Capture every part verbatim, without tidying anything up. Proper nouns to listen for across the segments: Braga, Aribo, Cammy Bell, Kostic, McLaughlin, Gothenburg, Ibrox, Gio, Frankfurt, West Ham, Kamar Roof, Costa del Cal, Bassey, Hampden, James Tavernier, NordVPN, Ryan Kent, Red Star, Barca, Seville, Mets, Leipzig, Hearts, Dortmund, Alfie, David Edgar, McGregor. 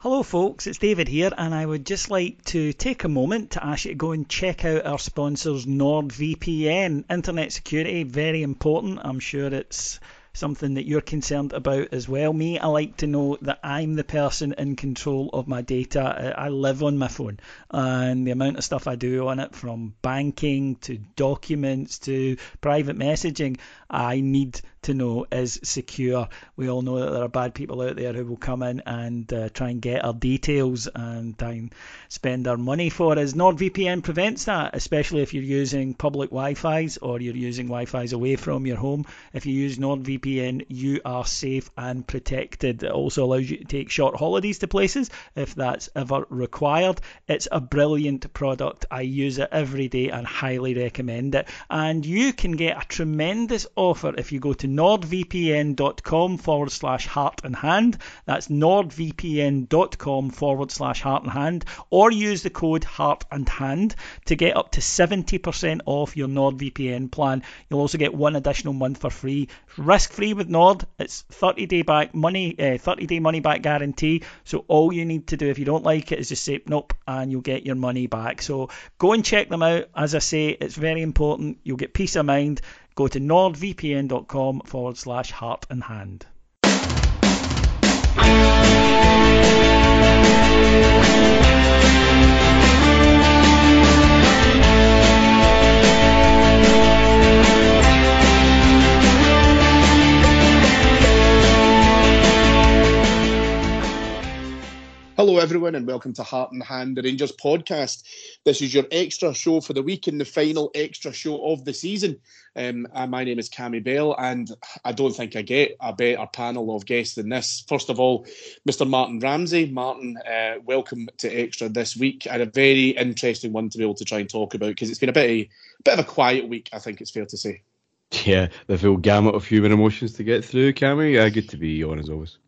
Hello folks, it's David here, and I would just like to take a moment to ask you to go and check out our sponsors NordVPN. Internet security, very important. I'm sure it's something that you're concerned about as well. Me, I like to know that I'm the person in control of my data. I live on my phone, and the amount of stuff I do on it, from banking to documents to private messaging, I need to know is secure. We all know that there are bad people out there who will come in and uh, try and get our details and try and spend our money for us. NordVPN prevents that, especially if you're using public Wi-Fis or you're using Wi-Fis away from your home. If you use NordVPN, you are safe and protected. It also allows you to take short holidays to places if that's ever required. It's a brilliant product. I use it every day and highly recommend it. And you can get a tremendous offer if you go to nordvpn.com forward slash heart and hand. That's nordvpn.com forward slash heart and hand, or use the code heart and hand to get up to seventy percent off your NordVPN plan. You'll also get one additional month for free. Risk free with Nord. It's thirty day back money, uh, thirty day money back guarantee. So all you need to do if you don't like it is just say nope, and you'll get your money back. So go and check them out. As I say, it's very important. You'll get peace of mind. Go to nordvpn.com forward slash heart and hand. Hello everyone, and welcome to Heart and Hand, the Rangers podcast. This is your extra show for the week and the final extra show of the season. Um, and my name is Cammy Bell, and I don't think I get a better panel of guests than this. First of all, Mister Martin Ramsey. Martin, uh, welcome to Extra this week, and a very interesting one to be able to try and talk about, because it's been a bit, a, a bit of a quiet week, I think it's fair to say. Yeah, the full gamut of human emotions to get through, Cammy. Uh, good to be on as always.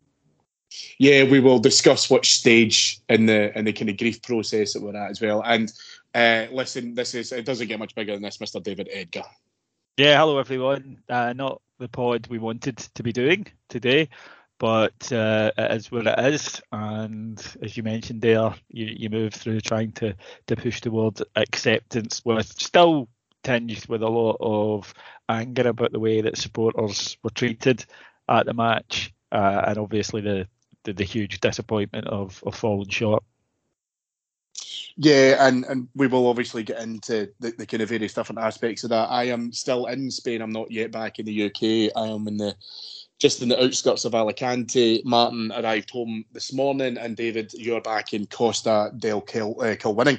Yeah, we will discuss which stage in the in the kind of grief process that we're at as well. And uh, listen, this is it doesn't get much bigger than this, Mister David Edgar. Yeah, hello everyone. Uh, not the pod we wanted to be doing today, but uh, it is what it is. And as you mentioned there, you, you move through trying to, to push towards acceptance, with still tinged with a lot of anger about the way that supporters were treated at the match, uh, and obviously the The, the huge disappointment of, of falling short. Yeah, and, and we will obviously get into the, the kind of various different aspects of that. I am still in Spain. I'm not yet back in the U K. I am in the just in the outskirts of Alicante. Martin arrived home this morning, and David, you're back in Costa del Cal, uh, Cal winning.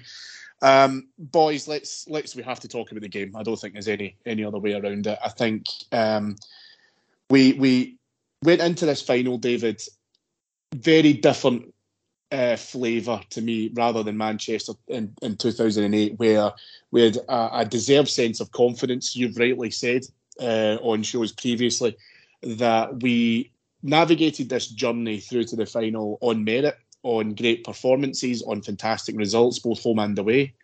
Um, boys, let's let's we have to talk about the game. I don't think there's any any other way around it. I think um, we we went into this final, David. Very different uh, flavour to me, rather than Manchester in, in two thousand eight, where we had a, a deserved sense of confidence. You've rightly said uh, on shows previously that we navigated this journey through to the final on merit, on great performances, on fantastic results, both home and away.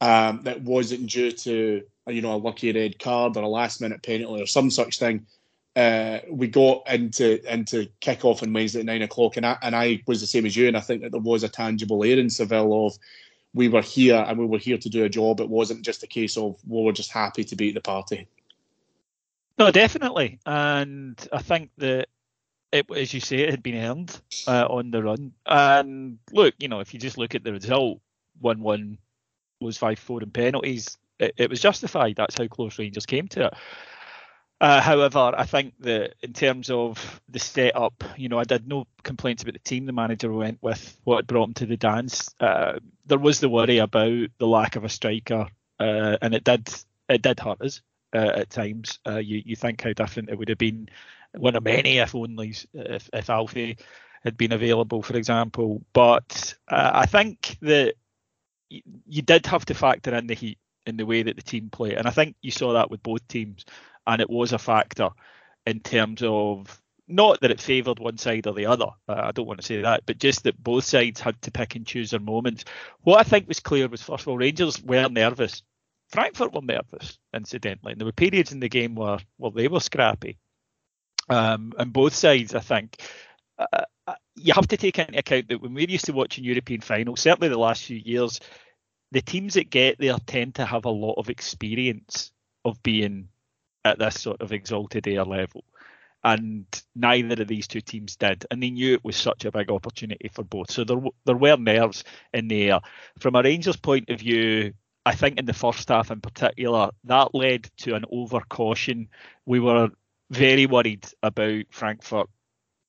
um, that wasn't due to, you know, a lucky red card or a last-minute penalty or some such thing. Uh, we got into into kick-off on Wednesday at nine o'clock, and I, and I was the same as you, and I think that there was a tangible air in Seville of we were here and we were here to do a job. It wasn't just a case of, well, we're just happy to be at the party. No, definitely. And I think that, it, as you say, it had been earned uh, on the run. And look, you know, if you just look at the result, one one was five four in penalties. It, it was justified. That's how close Rangers came to it. Uh, however, I think that in terms of the setup, you know, I had no complaints about the team the manager went with, what brought him to the dance. Uh, there was the worry about the lack of a striker, uh, and it did it did hurt us uh, at times. Uh, you you think how different it would have been, one of many if only if, if Alfie had been available, for example. But uh, I think that y- you did have to factor in the heat in the way that the team played, and I think you saw that with both teams. And it was a factor in terms of, not that it favoured one side or the other, uh, I don't want to say that, but just that both sides had to pick and choose their moments. What I think was clear was, first of all, Rangers were nervous. Frankfurt were nervous, incidentally. And there were periods in the game where, well, they were scrappy. Um, and both sides, I think, uh, you have to take into account that when we're used to watching European finals, certainly the last few years, the teams that get there tend to have a lot of experience of being at this sort of exalted air level, and neither of these two teams did, and they knew it was such a big opportunity for both, so there, there were nerves in the air. From a Rangers point of view, I think in the first half in particular, that led to an over caution. We were very worried about Frankfurt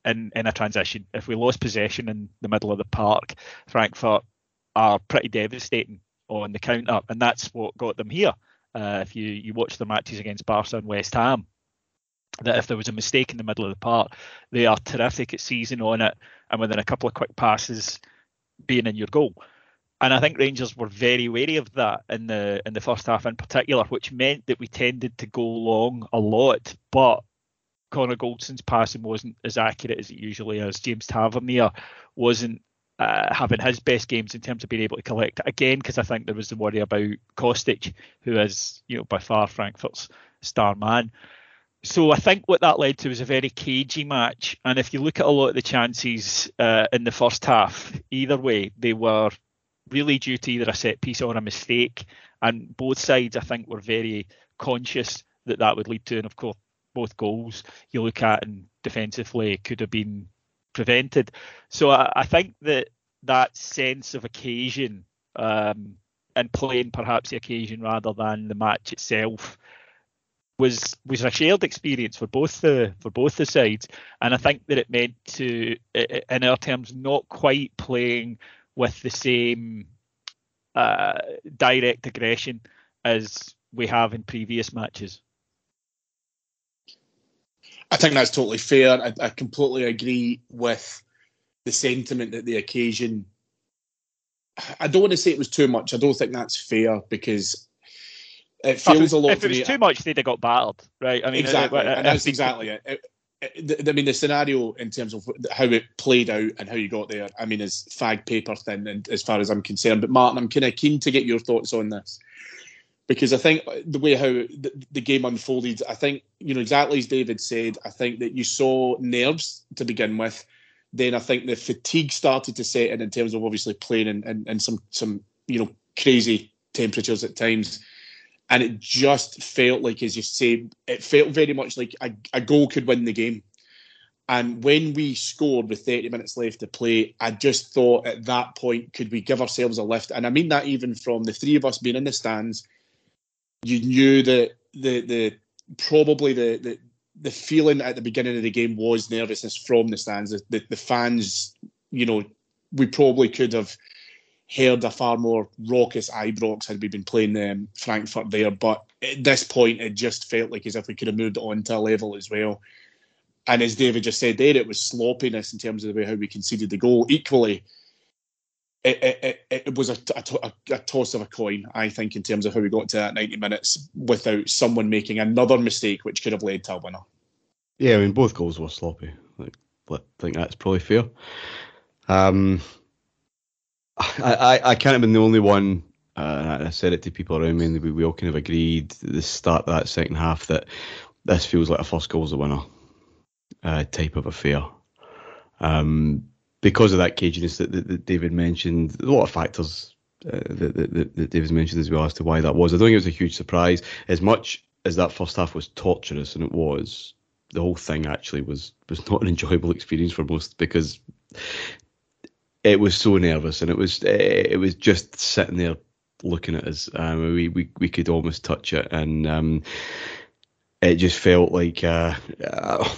in, in a transition. If we lost possession in the middle of the park, Frankfurt are pretty devastating on the counter, and that's what got them here. Uh, if you, you watch the matches against Barca and West Ham, that if there was a mistake in the middle of the park, they are terrific at seizing on it and within a couple of quick passes being in your goal. And I think Rangers were very wary of that in the in the first half in particular, which meant that we tended to go long a lot, but Conor Goldson's passing wasn't as accurate as it usually is. James Tavernier wasn't Uh, having his best games in terms of being able to collect again, because I think there was the worry about Kostic, who is, you know, by far Frankfurt's star man. So I think what that led to was a very cagey match, and if you look at a lot of the chances uh, in the first half, either way, they were really due to either a set piece or a mistake, and both sides I think were very conscious that that would lead to, and of course both goals you look at and defensively could have been prevented. So I, I think that that sense of occasion um, and playing perhaps the occasion rather than the match itself was was a shared experience for both the for both the sides, and I think that it meant to, in our terms, not quite playing with the same uh, direct aggression as we have in previous matches. I think that's totally fair. I, I completely agree with the sentiment that the occasion... I don't want to say it was too much. I don't think that's fair, because it feels a lot... If it was too much, they'd have got battered, right? I mean, exactly, and that's exactly it. It, it. I mean, the scenario in terms of how it played out and how you got there, I mean, is fag paper thin, and as far as I'm concerned. But Martin, I'm kind of keen to get your thoughts on this, because I think the way how the game unfolded, I think, you know, exactly as David said, I think that you saw nerves to begin with. Then I think the fatigue started to set in in terms of obviously playing in, in, in some, some, you know, crazy temperatures at times. And it just felt like, as you say, it felt very much like a, a goal could win the game. And when we scored with thirty minutes left to play, I just thought at that point, could we give ourselves a lift? And I mean that even from the three of us being in the stands. You knew that the the probably the, the the feeling at the beginning of the game was nervousness from the stands. The, the, the fans, you know, we probably could have heard a far more raucous Ibrox had we been playing um, Frankfurt there. But at this point, it just felt like as if we could have moved it on to a level as well. And as David just said there, it was sloppiness in terms of the way how we conceded the goal. Equally, It, it, it, it was a, a, a toss of a coin, I think, in terms of how we got to that ninety minutes without someone making another mistake, which could have led to a winner. Yeah, I mean, both goals were sloppy. Like, I think that's probably fair. Um, I, I, I can't have been the only one Uh, I said it to people around me, and we, we all kind of agreed at the start of that second half that this feels like a first goal's the winner uh, type of affair. Um, because of that caginess that, that, that David mentioned, a lot of factors uh, that, that, that David's mentioned as well as to why that was. I don't think it was a huge surprise. As much as that first half was torturous, and it was, the whole thing actually was, was not an enjoyable experience for most, because it was so nervous, and it was it was just sitting there looking at us. Um, we, we we could almost touch it, and um, it just felt like uh, uh,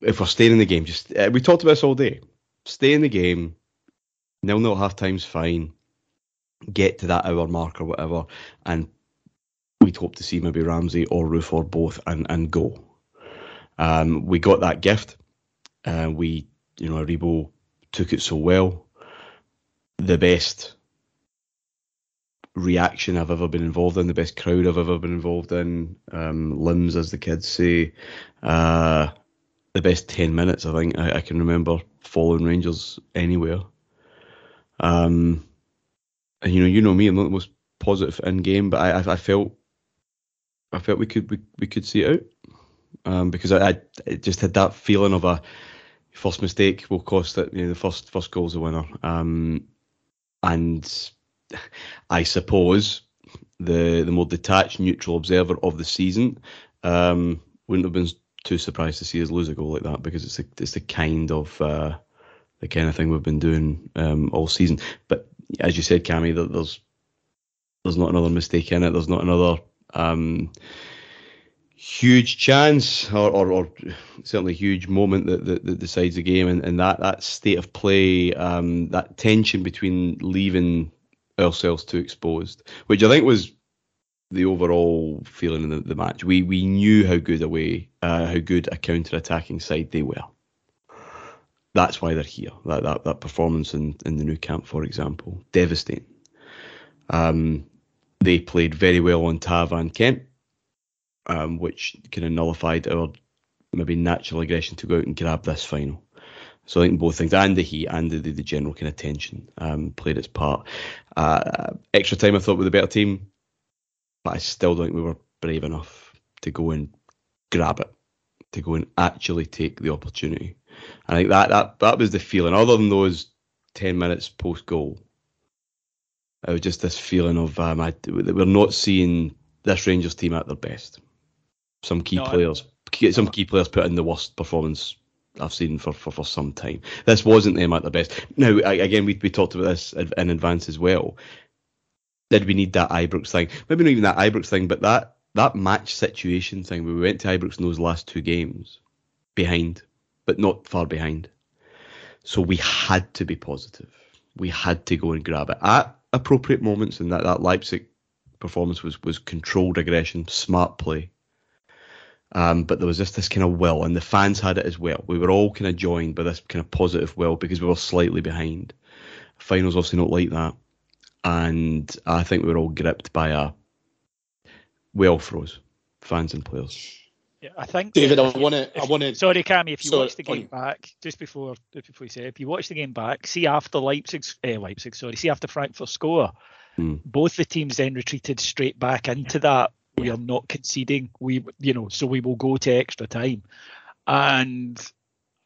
if we're staying in the game, just uh, we talked about this all day. Stay in the game, nil nil half time's fine. Get to that hour mark or whatever, and we'd hope to see maybe Ramsey or Roof or both, and and go. Um, we got that gift. Uh, we you know Aribo took it so well. The best reaction I've ever been involved in, the best crowd I've ever been involved in, um, limbs as the kids say, uh, the best ten minutes I think I, I can remember following Rangers anywhere. Um, and you know, you know me, I'm not the most positive in game, but I, I, I felt, I felt we could we, we could see it out, um, because I, I it just had that feeling of a. First mistake will cost it. You know, the first first goal's the winner, um, and I suppose the the more detached, neutral observer of the season um, wouldn't have been too surprised to see us lose a goal like that, because it's the, it's the kind of uh, the kind of thing we've been doing um, all season. But as you said, Cammy, there, there's there's not another mistake in it. There's not another. Um, Huge chance, or, or, or certainly huge moment that, that, that decides the game, and, and that, that state of play, um, that tension between leaving ourselves too exposed, which I think was the overall feeling in the, the match. We we knew how good away, uh, how good a counter-attacking side they were. That's why they're here. That that, that performance in, in the new camp, for example, devastating. Um, they played very well on Tav and Kent. Um, which kind of nullified our maybe natural aggression to go out and grab this final. So I think both things, and the heat and the, the general kind of tension, um, played its part. Uh, extra time I thought with a better team, but I still don't think we were brave enough to go and grab it, to go and actually take the opportunity. And I think that that that was the feeling. Other than those ten minutes post goal, it was just this feeling of um, I, we're not seeing this Rangers team at their best. Some key no, players, I, some key players put in the worst performance I've seen for, for, for some time. This wasn't them at their best. Now, I, again, we we talked about this in advance as well. Did we need that Ibrox thing? Maybe not even that Ibrox thing, but that, that match situation thing. We went to Ibrox in those last two games, behind, but not far behind. So we had to be positive. We had to go and grab it at appropriate moments, and that, that Leipzig performance was, was controlled aggression, smart play. Um, but there was just this kind of will, and the fans had it as well. We were all kind of joined by this kind of positive will because we were slightly behind. Finals obviously not like that, and I think we were all gripped by a we all froze, fans and players. Yeah, I think David, I want to. I want to. Sorry, Cammy, if you sorry, watch the game oh, back, just before before you say it, if you watch the game back, see after Leipzig's eh, Leipzig, sorry, see after Frankfurt score, mm. both the teams then retreated straight back into that. We are not conceding. We, you know, so we will go to extra time, and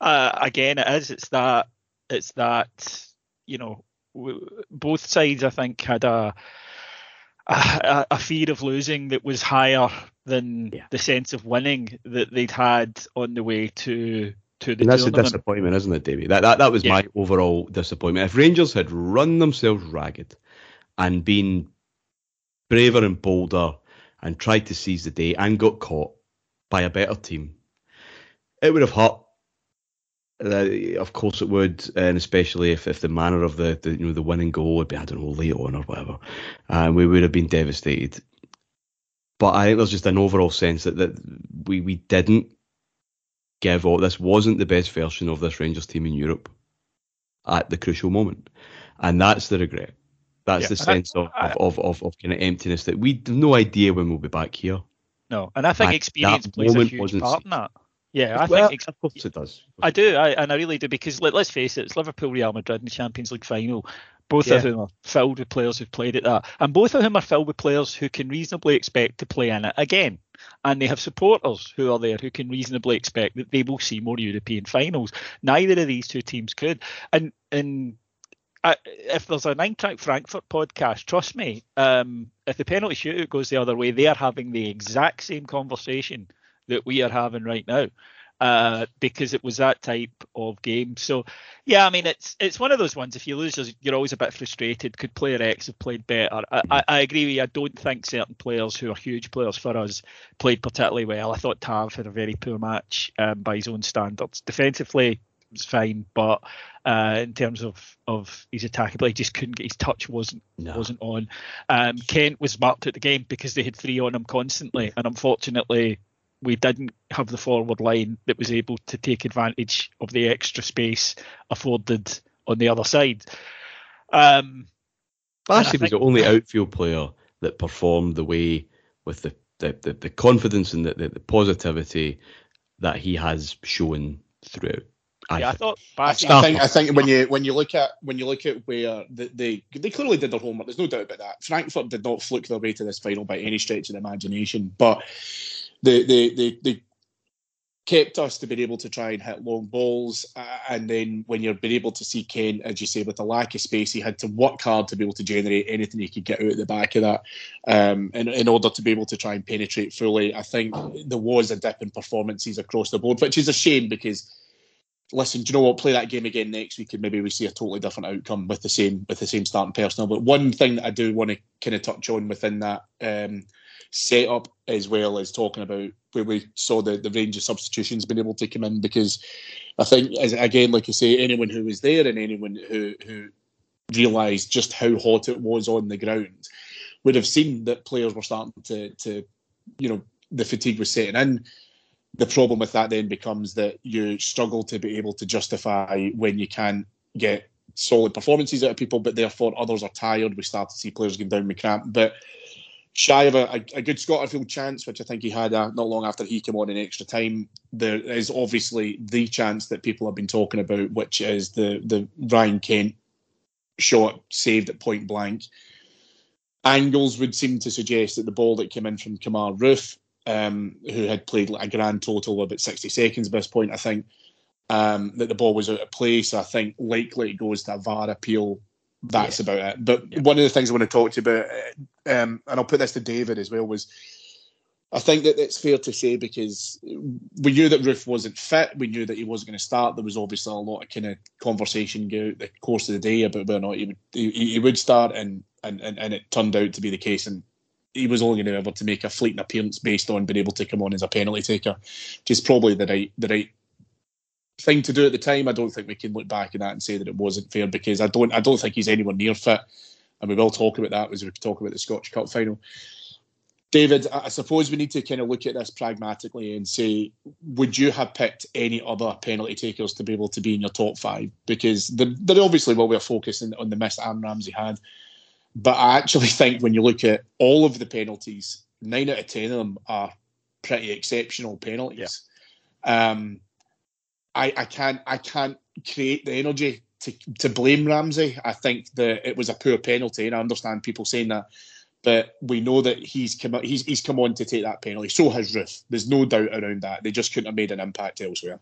uh, again, it is. It's that. It's that. You know, w- both sides, I think, had a, a a fear of losing that was higher than yeah. the sense of winning that they'd had on the way to to the. And that's tournament. A disappointment, isn't it, Davey? That that that was yeah. my overall disappointment. If Rangers had run themselves ragged and been braver and bolder, and tried to seize the day and got caught by a better team, it would have hurt. Uh, of course, it would, and especially if, if the manner of the, the you know the winning goal would be, I don't know, late on or whatever, and uh, we would have been devastated. But I think there's just an overall sense that that we we didn't give up. This wasn't the best version of this Rangers team in Europe at the crucial moment, and that's the regret. That's yeah, the sense I, I, of, of, of, of kind of emptiness that we have no idea when we'll be back here. No, and I think and experience plays a huge part in that. Yeah, I well, think ex- of course it does. I do, I, and I really do, because let, let's face it, it's Liverpool, Real Madrid in the Champions League final. Both yeah. of whom are filled with players who've played at that. And both of whom are filled with players who can reasonably expect to play in it again. And they have supporters who are there who can reasonably expect that they will see more European finals. Neither of these two teams could. And and I, if there's an Eintracht Frankfurt podcast, trust me, um, if the penalty shootout goes the other way, they are having the exact same conversation that we are having right now. Uh, because it was that type of game. So, yeah, I mean, it's it's one of those ones. If you lose, you're always a bit frustrated. Could player X have played better? I, I, I agree with you. I don't think certain players who are huge players for us played particularly well. I thought Tav had a very poor match um, by his own standards. Defensively, it was fine, but uh, in terms of, of his attacking play, he just couldn't get his touch, wasn't no. wasn't on. Um, Kent was marked at the game because they had three on him constantly, and unfortunately, we didn't have the forward line that was able to take advantage of the extra space afforded on the other side. Um, Bassey think- was the only outfield player that performed the way with the the, the, the confidence and the, the, the positivity that he has shown throughout. I yeah, think. I thought Bassey. I think, I think when you when you look at when you look at where the, they they clearly did their homework. There's no doubt about that. Frankfurt did not fluke their way to this final by any stretch of the imagination, but. They, they they they kept us to be able to try and hit long balls, uh, and then when you're been able to see Ken, as you say, with the lack of space, he had to work hard to be able to generate anything he could get out of the back of that, um, in, in order to be able to try and penetrate fully. I think there was a dip in performances across the board, which is a shame because, listen, do you know what? Play that game again next week, and maybe we see a totally different outcome with the same with the same starting personnel. But one thing that I do want to kind of touch on within that. Um, set up as well as talking about where we saw the, the range of substitutions being able to come in, because I think, as again, like you say, anyone who was there and anyone who, who realised just how hot it was on the ground would have seen that players were starting to, to, you know, the fatigue was setting in. The problem with that then becomes that you struggle to be able to justify when you can't get solid performances out of people, but therefore others are tired. We start to see players getting down with cramp. But shy of a, a good Scotterfield chance, which I think he had uh, not long after he came on in extra time, there is obviously the chance that people have been talking about, which is the, the Ryan Kent shot saved at point blank. Angles would seem to suggest that the ball that came in from Kamar Roof, um, who had played a grand total of about sixty seconds at this point, I think, um, that the ball was out of place. I think likely it goes to a V A R appeal. That's yeah. about it. But yeah. one of the things I want to talk to you about, um, and I'll put this to David as well, was I think that it's fair to say, because we knew that Roof wasn't fit, we knew that he wasn't going to start. There was obviously a lot of kind of conversation throughout the course of the day about whether or not he would he, he would start, and, and and and it turned out to be the case. And he was only going to be able to make a fleeting appearance based on being able to come on as a penalty taker, which is probably the right the right. thing to do at the time. I don't think we can look back at that and say that it wasn't fair, because I don't I don't think he's anywhere near fit, and we will talk about that as we talk about the Scottish Cup final. David, I suppose we need to kind of look at this pragmatically and say, would you have picked any other penalty takers to be able to be in your top five? Because there, there obviously will be a focus in, on the miss Aaron Ramsey had, but I actually think when you look at all of the penalties, nine out of ten of them are pretty exceptional penalties. Yeah. Um I, I can't I can't create the energy to to blame Ramsey. I think that it was a poor penalty, and I understand people saying that, but we know that he's come he's he's come on to take that penalty. So has Roof. There's no doubt around that. They just couldn't have made an impact elsewhere.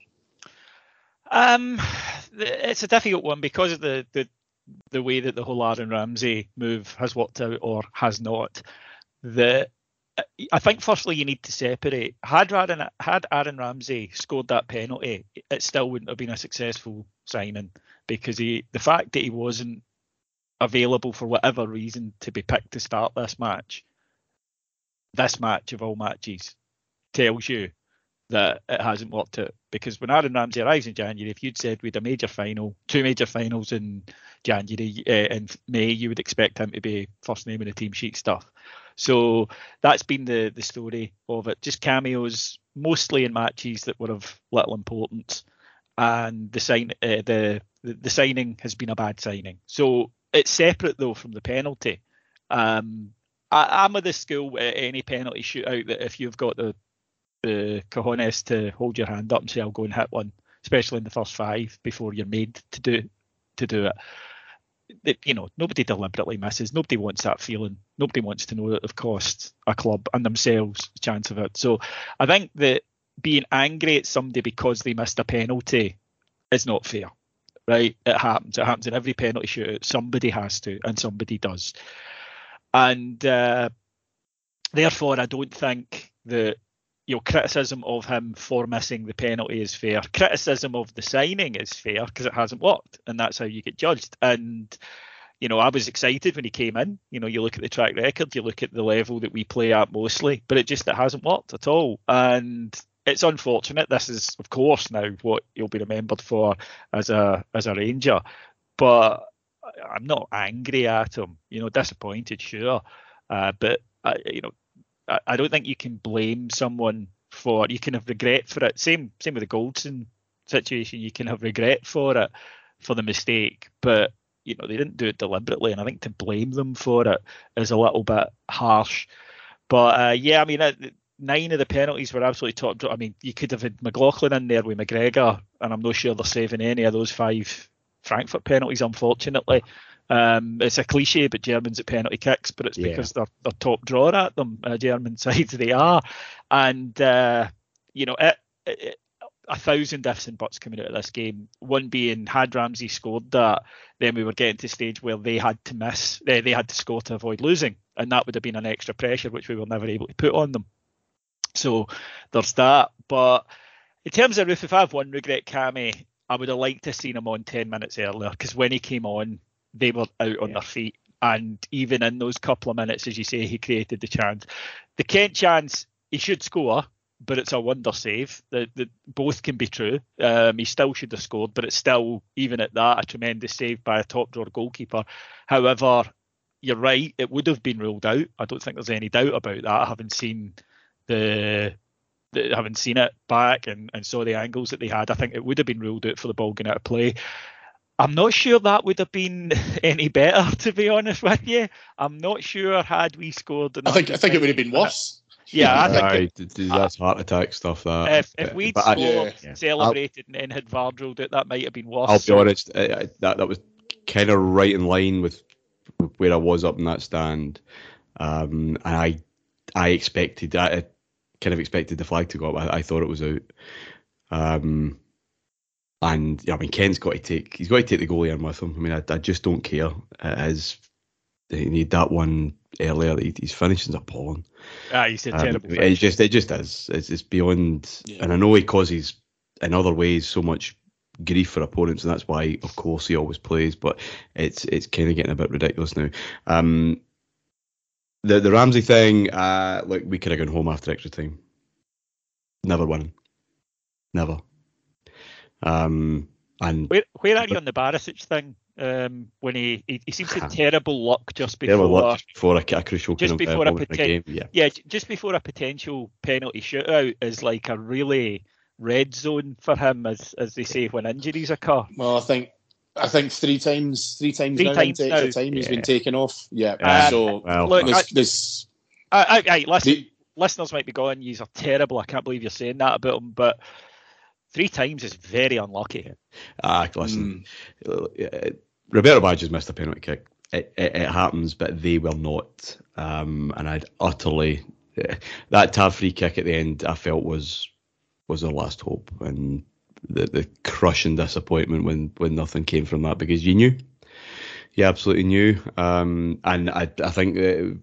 Um, it's a difficult one because of the the, the way that the whole Aaron Ramsey move has worked out or has not. The I think firstly you need to separate. Had Aaron, had Aaron Ramsey scored that penalty, it still wouldn't have been a successful signing, because he, the fact that he wasn't available for whatever reason to be picked to start this match, this match of all matches, tells you that it hasn't worked out. Because when Aaron Ramsey arrives in January, if you'd said we had a major final, two major finals in January and uh, May, you would expect him to be first name in the team sheet stuff. So that's been the, the story of it. Just cameos, mostly in matches that were of little importance, and the sign uh, the, the the signing has been a bad signing. So it's separate though from the penalty. Um, I, I'm of the school at any penalty shootout that if you've got the the cojones to hold your hand up and say I'll go and hit one, especially in the first five before you're made to do to do it, that, you know, nobody deliberately misses. Nobody wants that feeling. Nobody wants to know that they've cost a club and themselves a chance of it. So I think that being angry at somebody because they missed a penalty is not fair, right? It happens. It happens in every penalty shootout. Somebody has to, and somebody does. And uh, therefore, I don't think that your criticism of him for missing the penalty is fair. Criticism of the signing is fair because it hasn't worked, and that's how you get judged. And, you know, I was excited when he came in. You know, you look at the track record, you look at the level that we play at mostly, but it just it hasn't worked at all. And it's unfortunate. This is, of course, now what you'll be remembered for as a as a Ranger. But I'm not angry at him. You know, disappointed, sure. Uh, but, uh, you know, I, I don't think you can blame someone for, you can have regret for it. Same same with the Goldson situation. You can have regret for it, for the mistake. But, you know, they didn't do it deliberately. And I think to blame them for it is a little bit harsh. But, uh, yeah, I mean, it, nine of the penalties were absolutely top. I mean, you could have had McLaughlin in there with McGregor, and I'm not sure they're saving any of those five Frankfurt penalties, unfortunately. Um, it's a cliche, but Germans at penalty kicks, but it's yeah. because they're, they're top drawer at them. Uh, German sides they are. And, uh, you know, it, it, a thousand ifs and buts coming out of this game. One being, had Ramsey scored that, then we were getting to a stage where they had to miss, they, they had to score to avoid losing, and that would have been an extra pressure, which we were never able to put on them. So there's that. But in terms of Roof, if I have one regret, Cammy, I would have liked to have seen him on ten minutes earlier, because when he came on, they were out on yeah. their feet. And even in those couple of minutes, as you say, he created the chance. The Kent chance, he should score, but it's a wonder save. The, the, both can be true. Um, he still should have scored, but it's still, even at that, a tremendous save by a top-drawer goalkeeper. However, you're right, it would have been ruled out. I don't think there's any doubt about that. I haven't seen... The, the having seen it back and, and saw the angles that they had, I think it would have been ruled out for the ball going out of play. I'm not sure that would have been any better, to be honest with you. I'm not sure had we scored. I think I think it would have been worse. Yeah, I think Aye, it, that's I, heart attack stuff. That if, if we'd I, scored, yeah. celebrated, I'll, and then had V A R ruled out, that might have been worse. I'll be honest, I, I, that that was kind of right in line with where I was up in that stand, um, and I I expected I, kind of expected the flag to go up. I, I thought it was out. Um, and I mean, Ken's got to take, he's got to take the goalie in with him. I mean, I, I just don't care. As he need that one earlier, he, he's finishing's appalling. Ah, he's a um, terrible finish. It just, it just is. It's, it's beyond, yeah. and I know he causes in other ways so much grief for opponents, and that's why, of course, he always plays. But it's, it's kind of getting a bit ridiculous now. Um, The the Ramsey thing, uh, look, we could have gone home after extra time. Never winning. Never. Um, and Where, where are you on the Barisic thing? Um, when he, he, he seems to have terrible luck just before, terrible luck before a, a crucial just kind of before a, poten- a game. Yeah. yeah, just before a potential penalty shootout is like a really red zone for him, as as they say, when injuries occur. Well, I think... I think three times, three times three now, times now. Time he's yeah. been taken off. Yeah, uh, so well, look, this, I, this, I, I, I, listen, the, listeners might be going, "Yous are terrible." I can't believe you're saying that about him, but three times is very unlucky. Ah, uh, listen, mm. Roberto Baggio's missed a penalty kick. It, it, it happens, but they were not. Um, and I'd utterly that tab free kick at the end, I felt was was their last hope, and. The, the crushing disappointment when, when nothing came from that, because you knew, you absolutely knew, um, and I I think that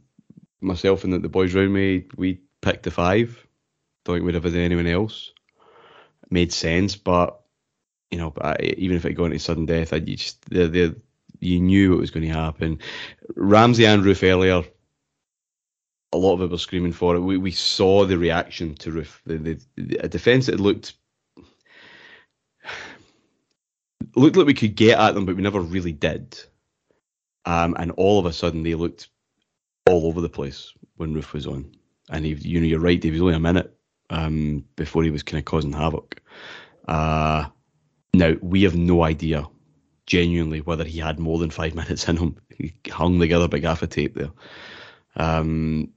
myself and the, the boys around me, we picked the five. Don't think we'd ever done anyone else. It made sense, but you know, I, even if it got into sudden death, I, you just they're, they're, you knew what was going to happen. Ramsey and Roof earlier, a lot of it was screaming for it. We we saw the reaction to Roof, the, the, the defence that looked. Looked like we could get at them, but we never really did. Um, and all of a sudden, they looked all over the place when Roof was on. And he, you know, you're right, Dave, it was only a minute um, before he was kind of causing havoc. Uh, now, we have no idea, genuinely, whether he had more than five minutes in him. He hung together by gaffer tape there. Um,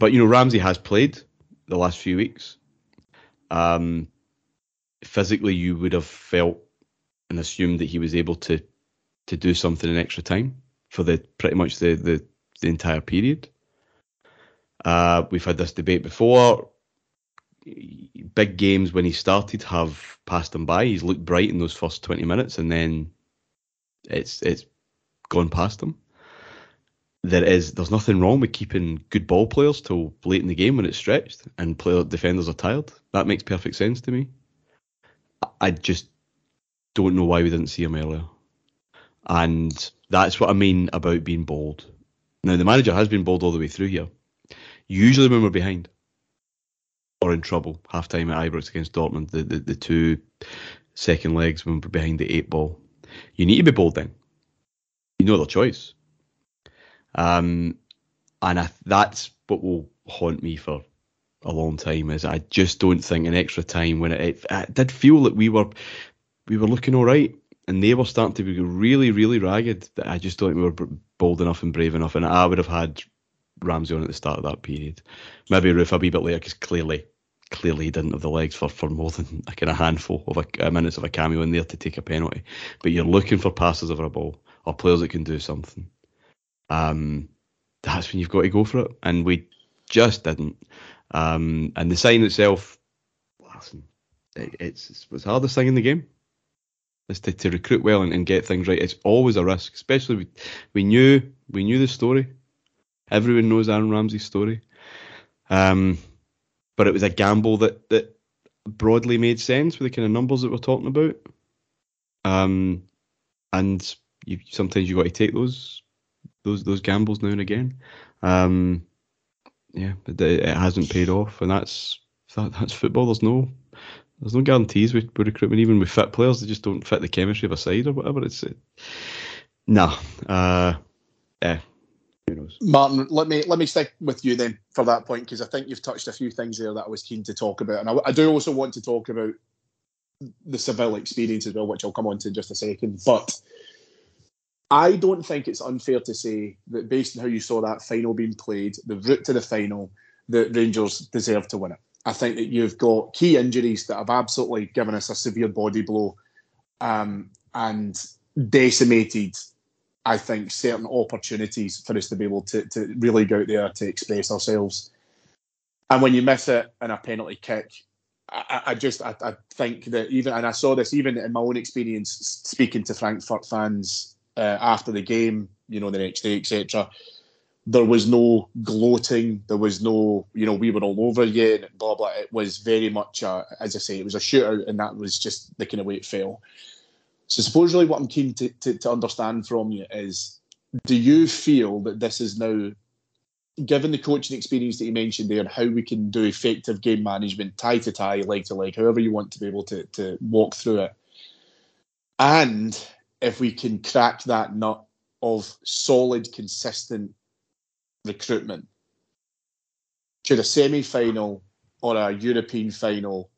but, you know, Ramsey has played the last few weeks. Um, physically, you would have felt and assumed that he was able to to do something in extra time for the pretty much the the, the entire period. Uh, we've had this debate before. Big games when he started have passed him by. He's looked bright in those first twenty minutes, and then it's it's gone past him. There is there's nothing wrong with keeping good ball players till late in the game when it's stretched and player defenders are tired. That makes perfect sense to me. I just don't know why we didn't see him earlier, and that's what I mean about being bold. Now the manager has been bold all the way through here. Usually when we're behind or in trouble, half time at Ibrox against Dortmund, the, the, the two second legs when we're behind the eight ball, you need to be bold then. You know their choice. Um, and I, that's what will haunt me for a long time. Is I just don't think in extra time when it, it, it did feel that we were we were looking all right and they were starting to be really really ragged. That I just don't think we were bold enough and brave enough. And I would have had Ramsey on at the start of that period. Maybe Roof a wee bit later because clearly clearly he didn't have the legs for, for more than like a handful of a, a minutes of a cameo in there to take a penalty. But you're looking for passes over a ball or players that can do something. Um, that's when you've got to go for it, and we just didn't. Um, and the sign itself, listen, it, it's, it's the hardest thing in the game is to, to recruit well and, and get things right. It's always a risk, especially we, we knew we knew the story. Everyone knows Aaron Ramsey's story, um, but it was a gamble that that broadly made sense with the kind of numbers that we're talking about. Um, and you, sometimes you got to take those. Those those gambles now and again, um, yeah, it, it hasn't paid off, and that's that, that's football. There's no there's no guarantees with, with recruitment, even with fit players. They just don't fit the chemistry of a side or whatever. It's it, nah, uh, yeah, who knows? Martin, let me let me stick with you then for that point, because I think you've touched a few things there that I was keen to talk about, and I, I do also want to talk about the Seville experience as well, which I'll come on to in just a second, but. I don't think it's unfair to say that based on how you saw that final being played, the route to the final, that Rangers deserve to win it. I think that you've got key injuries that have absolutely given us a severe body blow um, and decimated, I think, certain opportunities for us to be able to, to really go out there to express ourselves. And when you miss it in a penalty kick, I, I just I, I think that even, and I saw this even in my own experience speaking to Frankfurt fans, Uh, after the game, you know, the next day, et cetera. There was no gloating. There was no, you know, we were all over you and blah, blah. It was very much, a, as I say, it was a shootout, and that was just the kind of way it fell. So supposedly what I'm keen to, to, to understand from you is, do you feel that this is now, given the coaching experience that you mentioned there, and how we can do effective game management, tie to tie, leg to leg, however you want to be able to, to walk through it, and if we can crack that nut of solid, consistent recruitment, should a semi-final or a European final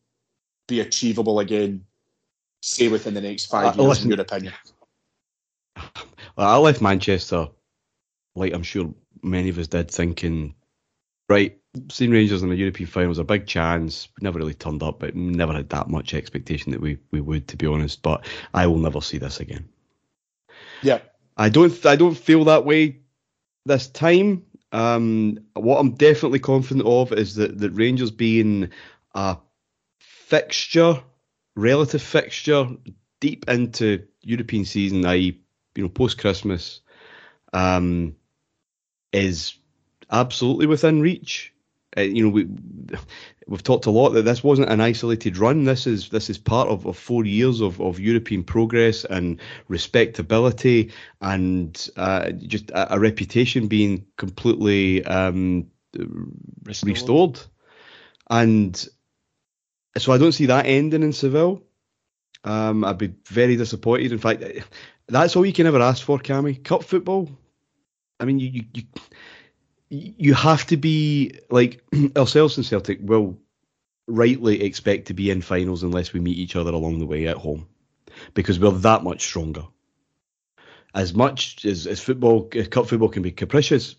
be achievable again, say within the next five uh, years, listen, in your opinion? I left Manchester, like I'm sure many of us did, thinking, right, seeing Rangers in the European final was a big chance. We never really turned up, but never had that much expectation that we, we would, to be honest. But I will never see this again. Yeah, I don't I don't feel that way this time. Um, what I'm definitely confident of is that that Rangers being a fixture, relative fixture, deep into European season, that is, you know, post Christmas, um, is absolutely within reach. Uh, you know, we we've talked a lot that this wasn't an isolated run. This is this is part of, of four years of, of European progress and respectability, and uh, just a, a reputation being completely um, restored. restored. And so I don't see that ending in Seville. Um, I'd be very disappointed. In fact, that's all you can ever ask for, Cammy. Cup football. I mean, you you. you You have to be, like, ourselves and Celtic will rightly expect to be in finals unless we meet each other along the way at home, because we're that much stronger. As much as, as football, as cup football can be capricious,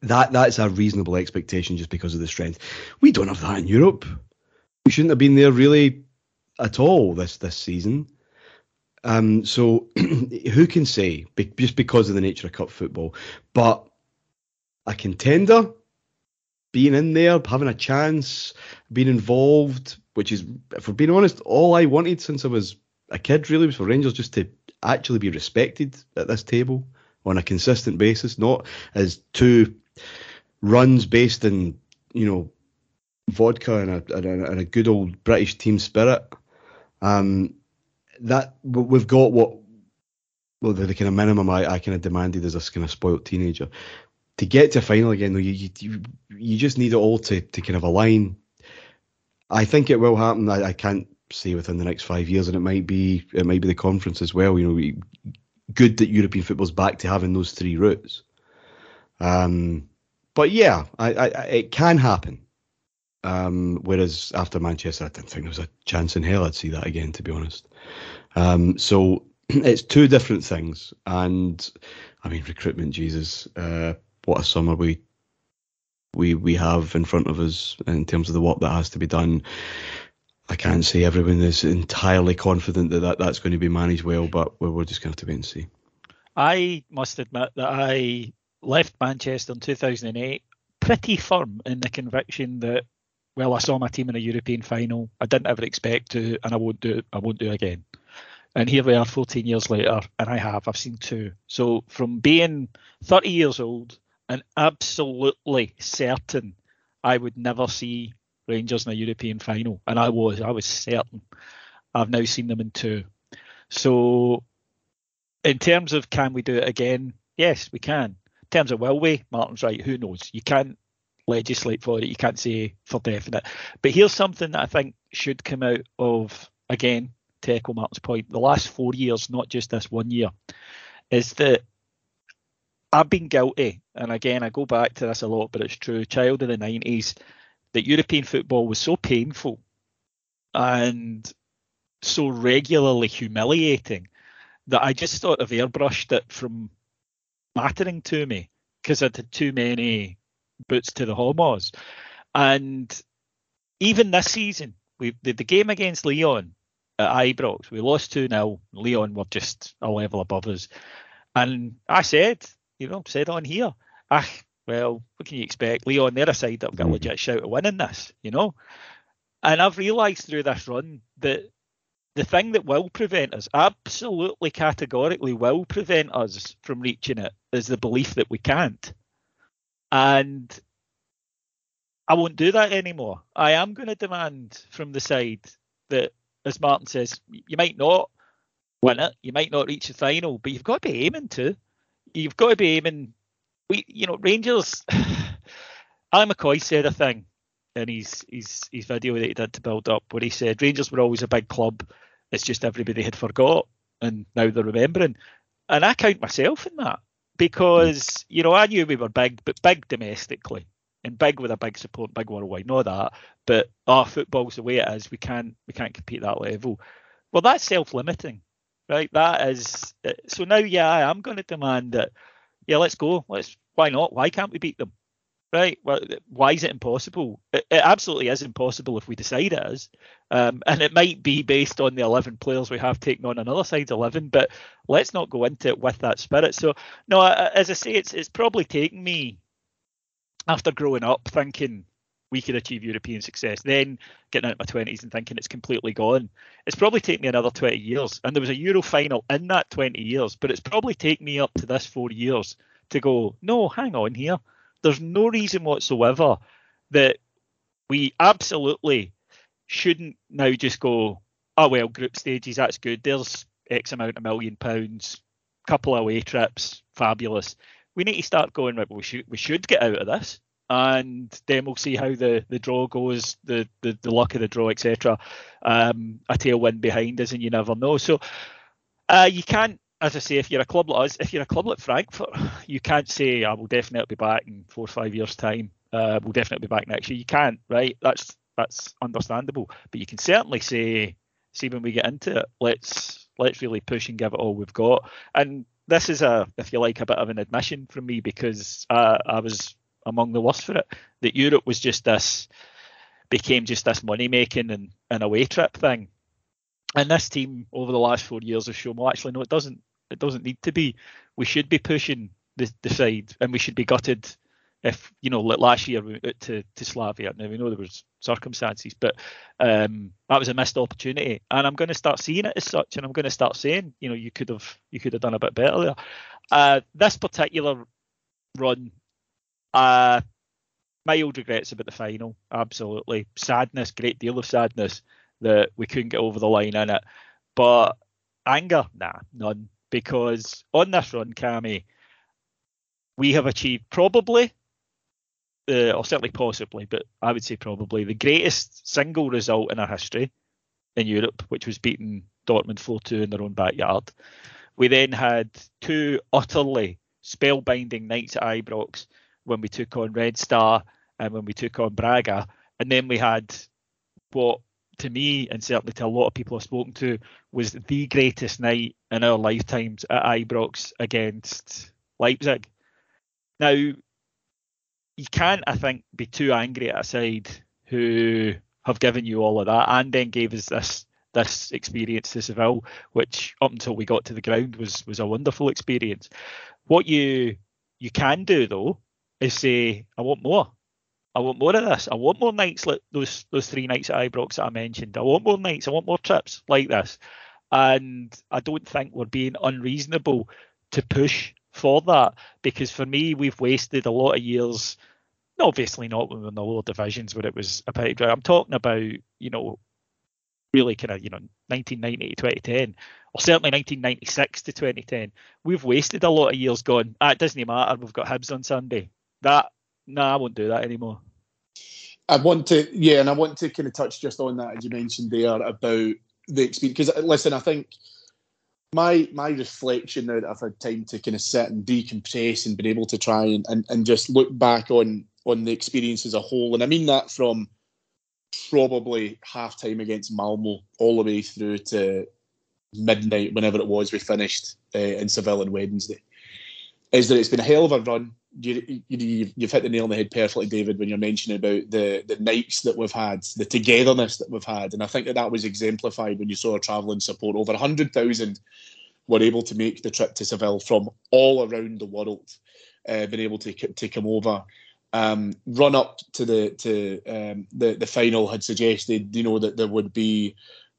that that's a reasonable expectation just because of the strength. We don't have that in Europe. We shouldn't have been there really at all this this season. Um, so who can say, be- just because of the nature of cup football, but a contender, being in there, having a chance, being involved, which is, if we're being honest, all I wanted since I was a kid really was for Rangers just to actually be respected at this table on a consistent basis, not as two runs based in, you know, vodka and a, and a, and a good old British team spirit. Um, that we've got what, well, the, the kind of minimum I, I kind of demanded as a kind of spoiled teenager. To get to a final again, though, you, you you just need it all to to kind of align. I think it will happen. I, I can't say within the next five years, and it might be it might be the conference as well. You know, we, good that European football's back to having those three routes. Um, but yeah, I, I, I it can happen. Um, whereas after Manchester, I didn't think there was a chance in hell I'd see that again, to be honest. Um, so it's two different things, and I mean recruitment, Jesus. Uh, What a summer we we we have in front of us in terms of the work that has to be done. I can't say everyone is entirely confident that, that that's going to be managed well, but we're, we're just going to have to wait and see. I must admit that I left Manchester in two thousand eight pretty firm in the conviction that, well, I saw my team in a European final. I didn't ever expect to, and I won't do I won't do it again. And here we are fourteen years later, and I have. I've seen two. So from being thirty years old, and absolutely certain I would never see Rangers in a European final. And I was, I was certain. I've now seen them in two. So in terms of can we do it again? Yes, we can. In terms of will we? Martin's right. Who knows? You can't legislate for it. You can't say for definite. But here's something that I think should come out of, again, to echo Martin's point, the last four years, not just this one year, is that I've been guilty, and again, I go back to this a lot, but it's true, child of the nineties, that European football was so painful and so regularly humiliating that I just sort of airbrushed it from mattering to me because I'd had too many boots to the homos. And even this season, we the, the game against Lyon at Ibrox, we lost two nil. Lyon were just a level above us. And I said... You know, said on here, ah, well, what can you expect? Leon, they're a side that have got a legit shout of winning this, you know. And I've realised through this run that the thing that will prevent us, absolutely categorically will prevent us from reaching it, is the belief that we can't. And I won't do that anymore. I am going to demand from the side that, as Martin says, you might not win it, you might not reach the final, but you've got to be aiming to. You've got to be aiming, we, you know, Rangers. Alan McCoy said a thing in his, his, his video that he did to build up where he said Rangers were always a big club. It's just everybody had forgot and now they're remembering. And I count myself in that because, you know, I knew we were big, but big domestically and big with a big support, big worldwide, not that. But our oh, football's the way it is. We can't, we can't compete at that level. Well, that's self-limiting. Right, that is so now. Yeah, I am going to demand that. Yeah, let's go. Let's. Why not? Why can't we beat them? Right. Well, why is it impossible? It, it absolutely is impossible if we decide it is, um, and it might be based on the eleven players we have taken on another side's eleven. But let's not go into it with that spirit. So no, I, as I say, it's it's probably taken me after growing up thinking we could achieve European success, then getting out of my twenties and thinking it's completely gone. It's probably taken me another twenty years, and there was a Euro final in that twenty years, but it's probably taken me up to this four years to go, no, hang on here. There's no reason whatsoever that we absolutely shouldn't now just go, oh, well, group stages, that's good. There's X amount of million pounds, couple of away trips, fabulous. We need to start going, right, well, we should, we should get out of this. And then we'll see how the, the draw goes, the, the, the luck of the draw, et cetera. Um, a tailwind behind us, and you never know. So uh, you can't, as I say, if you're a club like us, if you're a club like Frankfurt, you can't say, I will definitely be back in four or five years' time. Uh, we'll definitely be back next year. You can't, right? That's that's understandable. But you can certainly say, see, when we get into it, let's let's really push and give it all we've got. And this is, a, if you like, a bit of an admission from me because uh, I was... among the worst for it, that Europe was just this, became just this money making and, and away trip thing. And this team over the last four years has shown, well, actually, no, it doesn't. It doesn't need to be. We should be pushing the, the side, and we should be gutted if, you know, like last year we went to, to Slavia. Now, we know there was circumstances, but um, that was a missed opportunity. And I'm going to start seeing it as such, and I'm going to start saying, you know, you could have you could have done a bit better there. Uh, this particular run, uh, mild regrets about the final, absolutely. Sadness, great deal of sadness that we couldn't get over the line in it. But anger, nah, none. Because on this run, Cammy, we have achieved probably, uh, or certainly possibly, but I would say probably, the greatest single result in our history in Europe, which was beating Dortmund four two in their own backyard. We then had two utterly spellbinding nights at Ibrox when we took on Red Star and when we took on Braga. And then we had what, to me, and certainly to a lot of people I've spoken to, was the greatest night in our lifetimes at Ibrox against Leipzig. Now, you can't, I think, be too angry at a side who have given you all of that and then gave us this this experience to Seville, which up until we got to the ground was was a wonderful experience. What you you can do, though, is say, I want more. I want more of this. I want more nights like those those three nights at Ibrox that I mentioned. I want more nights. I want more trips like this. And I don't think we're being unreasonable to push for that, because for me, we've wasted a lot of years. Obviously not when we were in the lower divisions where it was a pipe drought. I'm talking about, you know, really kind of, you know, nineteen ninety to twenty ten, or certainly nineteen ninety-six to twenty ten. We've wasted a lot of years going, ah, it doesn't matter, we've got Hibs on Sunday. That No, nah, I won't do that anymore. I want to, yeah, and I want to kind of touch just on that, as you mentioned there, about the experience. Because, listen, I think my my reflection now that I've had time to kind of sit and decompress and been able to try and, and, and just look back on, on the experience as a whole, and I mean that from probably half-time against Malmo all the way through to midnight, whenever it was we finished uh, in Seville on Wednesday, is that it's been a hell of a run. You, you, you've hit the nail on the head perfectly, David, when you're mentioning about the, the nights that we've had, the togetherness that we've had. And I think that that was exemplified when you saw our travelling support. Over one hundred thousand were able to make the trip to Seville from all around the world, uh, been able to, to come over. Um, run up to the to um, the, the final had suggested, you know, that there would be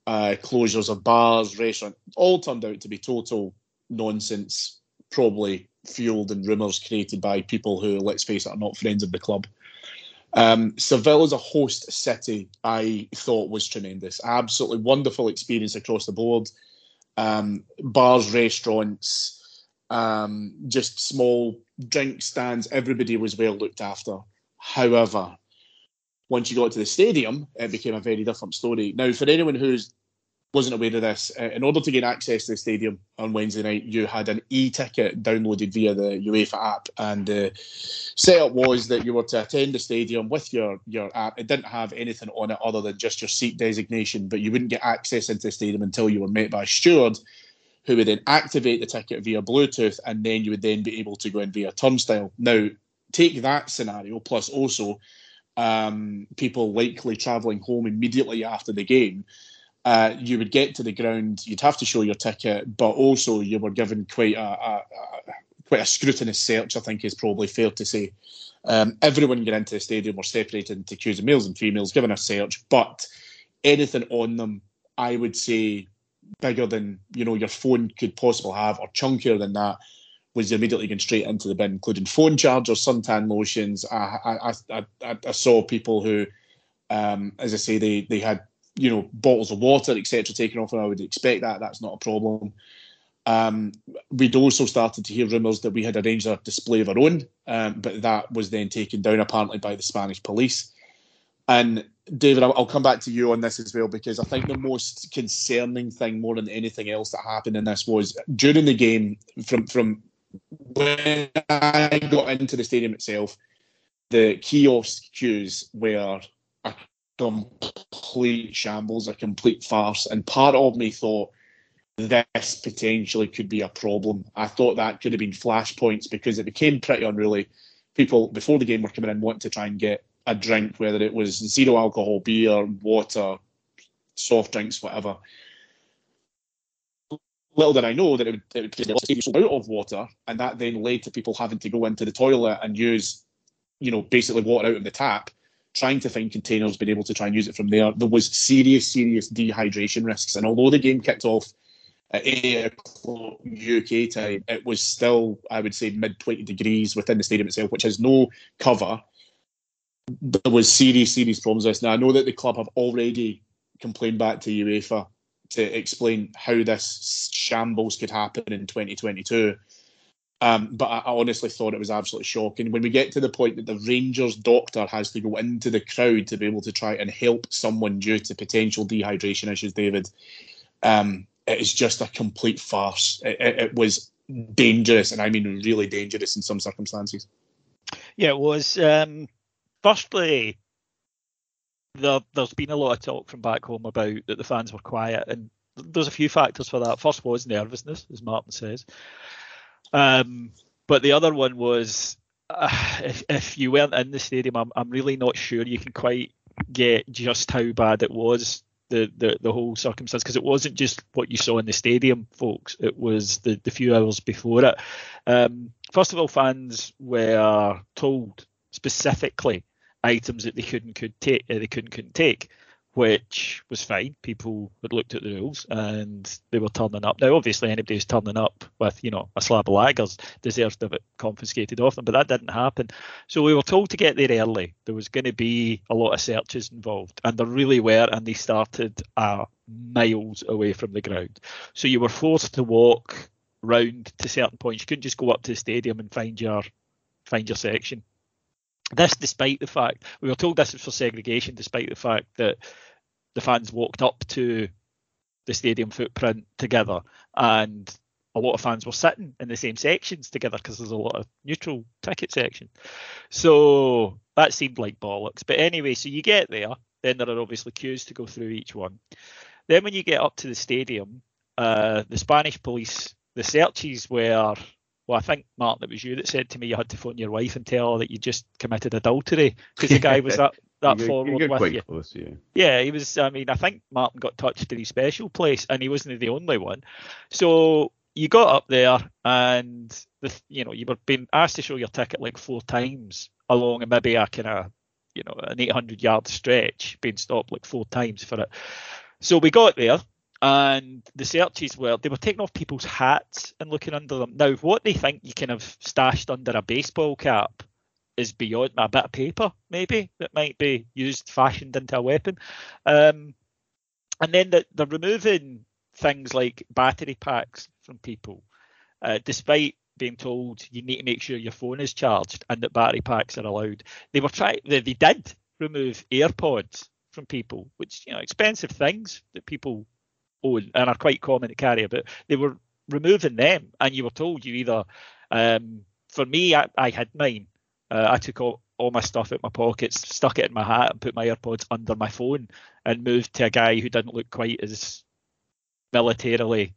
uh, closures of bars, restaurants. All turned out to be total nonsense, probably fueled and rumours created by people who, let's face it, are not friends of the club. Um, Seville as a host city, I thought, was tremendous. Absolutely wonderful experience across the board. Um, bars, restaurants, um, just small drink stands, everybody was well looked after. However, once you got to the stadium, it became a very different story. Now, for anyone who's wasn't aware of this, Uh, in order to gain access to the stadium on Wednesday night, you had an e-ticket downloaded via the UEFA app, and the uh, setup was that you were to attend the stadium with your, your app. It didn't have anything on it other than just your seat designation, but you wouldn't get access into the stadium until you were met by a steward, who would then activate the ticket via Bluetooth, and then you would then be able to go in via turnstile. Now, take that scenario, plus also um, people likely travelling home immediately after the game. Uh, you would get to the ground, you'd have to show your ticket, but also you were given quite a, a, a quite a scrutinous search, I think is probably fair to say. Um, everyone getting into the stadium were separated into queues of males and females, given a search, but anything on them, I would say, bigger than, you know, your phone could possibly have, or chunkier than that, was immediately going straight into the bin, including phone chargers, suntan lotions. I I I, I saw people who, um, as I say, they they had, you know, bottles of water, et cetera, taken off, and I would expect that. That's not a problem. Um, we'd also started to hear rumours that we had arranged a display of our own, um, but that was then taken down, apparently, by the Spanish police. And, David, I'll come back to you on this as well, because I think the most concerning thing, more than anything else that happened in this, was during the game, from, from when I got into the stadium itself, the kiosk queues were a complete shambles, a complete farce, and part of me thought this potentially could be a problem. I thought that could have been flashpoints, because it became pretty unruly. People before the game were coming in wanting to try and get a drink, whether it was zero alcohol beer, water, soft drinks, whatever. Little did I know that it would, it would take us out of water, and that then led to people having to go into the toilet and use, you know, basically water out of the tap, trying to find containers, being able to try and use it from there. There was serious, serious dehydration risks. And although the game kicked off at eight o'clock U K time, it was still, I would say, mid twenty degrees within the stadium itself, which has no cover. There was serious, serious problems with this. Now, I know that the club have already complained back to UEFA to explain how this shambles could happen in twenty twenty-two. Um, but I, I honestly thought it was absolutely shocking. When we get to the point that the Rangers doctor has to go into the crowd to be able to try and help someone due to potential dehydration issues, David, um, it is just a complete farce. It, it, it was dangerous, and I mean really dangerous in some circumstances. Yeah, it was. Um, firstly, There, there's been a lot of talk from back home about that the fans were quiet, and there's a few factors for that. First was nervousness, as Martin says. Um, but the other one was, uh, if, if you weren't in the stadium, I'm, I'm really not sure you can quite get just how bad it was, the, the, the whole circumstance, because it wasn't just what you saw in the stadium, folks. It was the, the few hours before it. Um, first of all, fans were told specifically items that they couldn't could take, uh, they couldn't couldn't take, which was fine. People had looked at the rules and they were turning up. Now, obviously, anybody who's turning up with, you know, a slab of lagers deserves to have it confiscated off them, but that didn't happen. So we were told to get there early. There was going to be a lot of searches involved, and there really were, and they started uh, miles away from the ground. So you were forced to walk round to certain points. You couldn't just go up to the stadium and find your find your section. This, despite the fact we were told this was for segregation, despite the fact that the fans walked up to the stadium footprint together, and a lot of fans were sitting in the same sections together because there's a lot of neutral ticket sections. So that seemed like bollocks. But anyway, so you get there, then there are obviously queues to go through each one. Then when you get up to the stadium, uh, the Spanish police, the searches were... Well, I think, Martin, it was you that said to me you had to phone your wife and tell her that you just committed adultery because the guy was that, that you, forward you with quite you. Close, yeah. yeah, he was, I mean, I think Martin got touched in his special place and he wasn't the only one. So you got up there and, the, you know, you were being asked to show your ticket like four times along maybe a kind of, you know, an eight hundred yard stretch, being stopped like four times for it. So we got there. And the searches were, they were taking off people's hats and looking under them. Now, what they think you can have stashed under a baseball cap is beyond a bit of paper, maybe, that might be used, fashioned into a weapon. Um, and then the, they're removing things like battery packs from people, uh, despite being told you need to make sure your phone is charged and that battery packs are allowed. They were trying, they, they did remove AirPods from people, which, you know, expensive things that people own and are quite common to carry, but they were removing them, and you were told you either, um, for me, I, I had mine. Uh, I took all, all my stuff out my pockets, stuck it in my hat, and put my AirPods under my phone, and moved to a guy who didn't look quite as militarily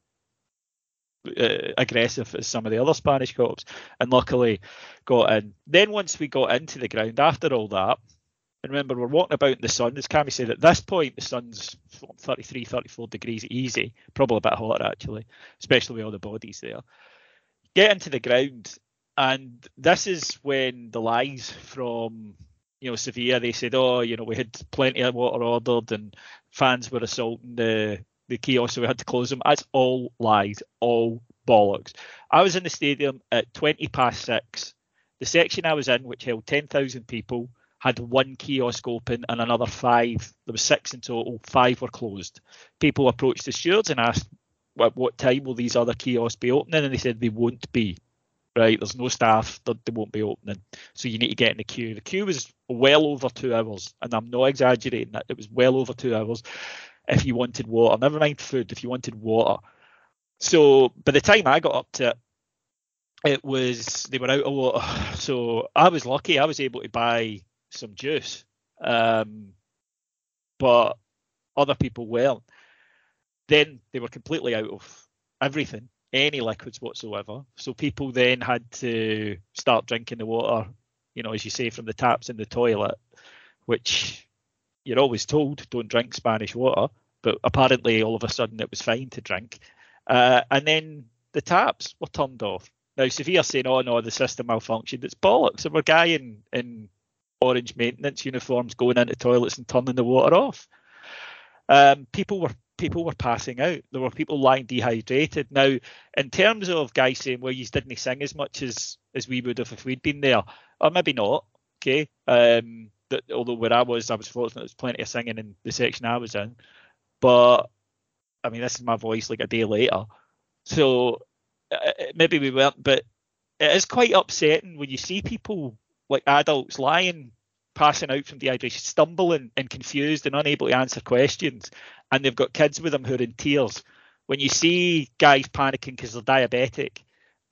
uh, aggressive as some of the other Spanish cops, and luckily got in. Then once we got into the ground after all that, and remember, we're walking about in the sun. As Cammy said, at this point, the sun's thirty-three, thirty-four degrees easy. Probably a bit hotter, actually, especially with all the bodies there. Get into the ground. And this is when the lies from, you know, Sevilla, they said, oh, you know, we had plenty of water ordered and fans were assaulting the, the kiosk, so we had to close them. That's all lies, all bollocks. I was in the stadium at twenty past six. The section I was in, which held ten thousand people, had one kiosk open and another five. There was six in total. Five were closed. People approached the stewards and asked, well, at what time will these other kiosks be opening? And they said they won't be. Right? There's no staff. They won't be opening. So you need to get in the queue. The queue was well over two hours. And I'm not exaggerating that. It was well over two hours if you wanted water. Never mind food, if you wanted water. So by the time I got up to it, it was, they were out of water. So I was lucky. I was able to buy some juice, um, but other people weren't. Then they were completely out of everything, any liquids whatsoever. So people then had to start drinking the water, you know, as you say, from the taps in the toilet, which you're always told don't drink Spanish water, but apparently all of a sudden it was fine to drink. Uh, and then the taps were turned off. Now, Sevilla's saying, oh, no, the system malfunctioned. It's bollocks. There were a guy in, in orange maintenance uniforms going into toilets and turning the water off. Um, people were people were passing out. There were people lying dehydrated. Now, in terms of guys saying, well, you didn't sing as much as, as we would have if we'd been there, or maybe not, okay? Um, that, although where I was, I was fortunate there was plenty of singing in the section I was in. But, I mean, this is my voice like a day later. So... Uh, maybe we weren't, but it is quite upsetting when you see people like adults lying, passing out from dehydration, stumbling and confused and unable to answer questions, and they've got kids with them who are in tears. When you see guys panicking because they're diabetic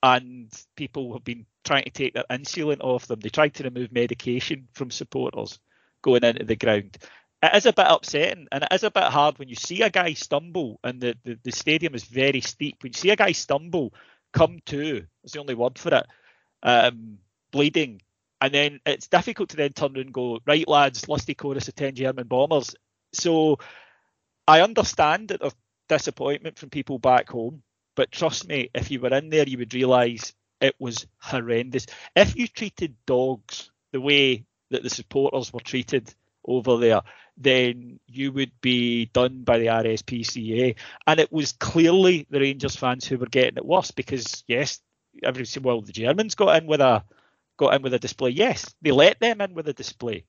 and people have been trying to take their insulin off them, they tried to remove medication from supporters going into the ground. It is a bit upsetting, and it is a bit hard when you see a guy stumble, and the, the, the stadium is very steep. When you see a guy stumble, come to, is the only word for it, um, bleeding. And then it's difficult to then turn around and go, right, lads, lusty chorus of ten German bombers. So I understand that of disappointment from people back home, but trust me, if you were in there, you would realise it was horrendous. If you treated dogs the way that the supporters were treated over there, then you would be done by the R S P C A. And it was clearly the Rangers fans who were getting it worse, because yes, everybody said, well, the Germans got in with a got in with a display. Yes, they let them in with a display.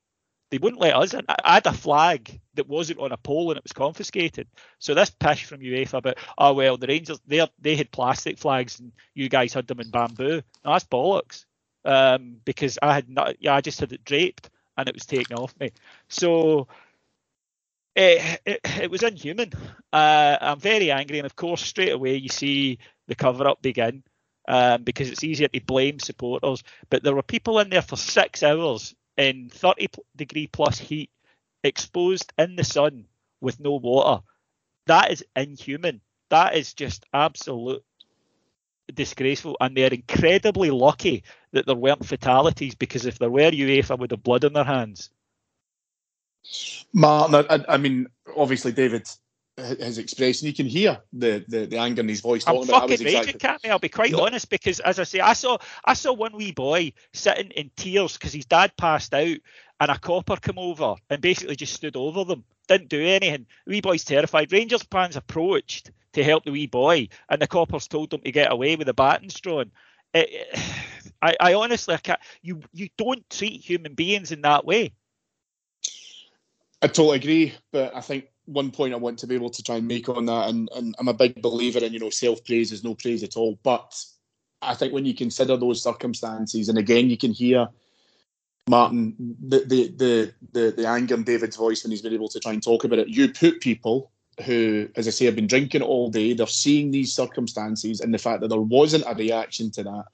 They wouldn't let us in. I had a flag that wasn't on a pole and it was confiscated. So this pish from UEFA about, oh well, the Rangers they they had plastic flags and you guys had them in bamboo. No, that's bollocks. Um, because I had not. Yeah, I just had it draped and it was taken off me. So it, it, it was inhuman. Uh, I'm very angry. And of course, straight away, you see the cover-up begin um, because it's easier to blame supporters. But there were people in there for six hours in thirty degree plus heat, exposed in the sun with no water. That is inhuman. That is just absolute disgraceful, and they're incredibly lucky that there weren't fatalities, because if there were, UEFA would have blood on their hands. Martin, I, I mean, obviously David has expressed, and you can hear the, the, the anger in his voice. I'm talking fucking about, I was raging, exactly... can't I? I'll be quite no. honest, because as I say, I saw I saw one wee boy sitting in tears because his dad passed out, and a copper came over and basically just stood over them, didn't do anything. The wee boy's terrified. Rangers fans approached to help the wee boy, and the coppers told them to get away with the batons drawn. It, it, I, I honestly, I can't. You, you don't treat human beings in that way. I totally agree, but I think one point I want to be able to try and make on that, and, and I'm a big believer in, you know, self-praise is no praise at all, but I think when you consider those circumstances, and again, you can hear, Martin, the the the the, the anger in David's voice when he's been able to try and talk about it. You put people who, as I say, have been drinking all day, they're seeing these circumstances, and the fact that there wasn't a reaction to that,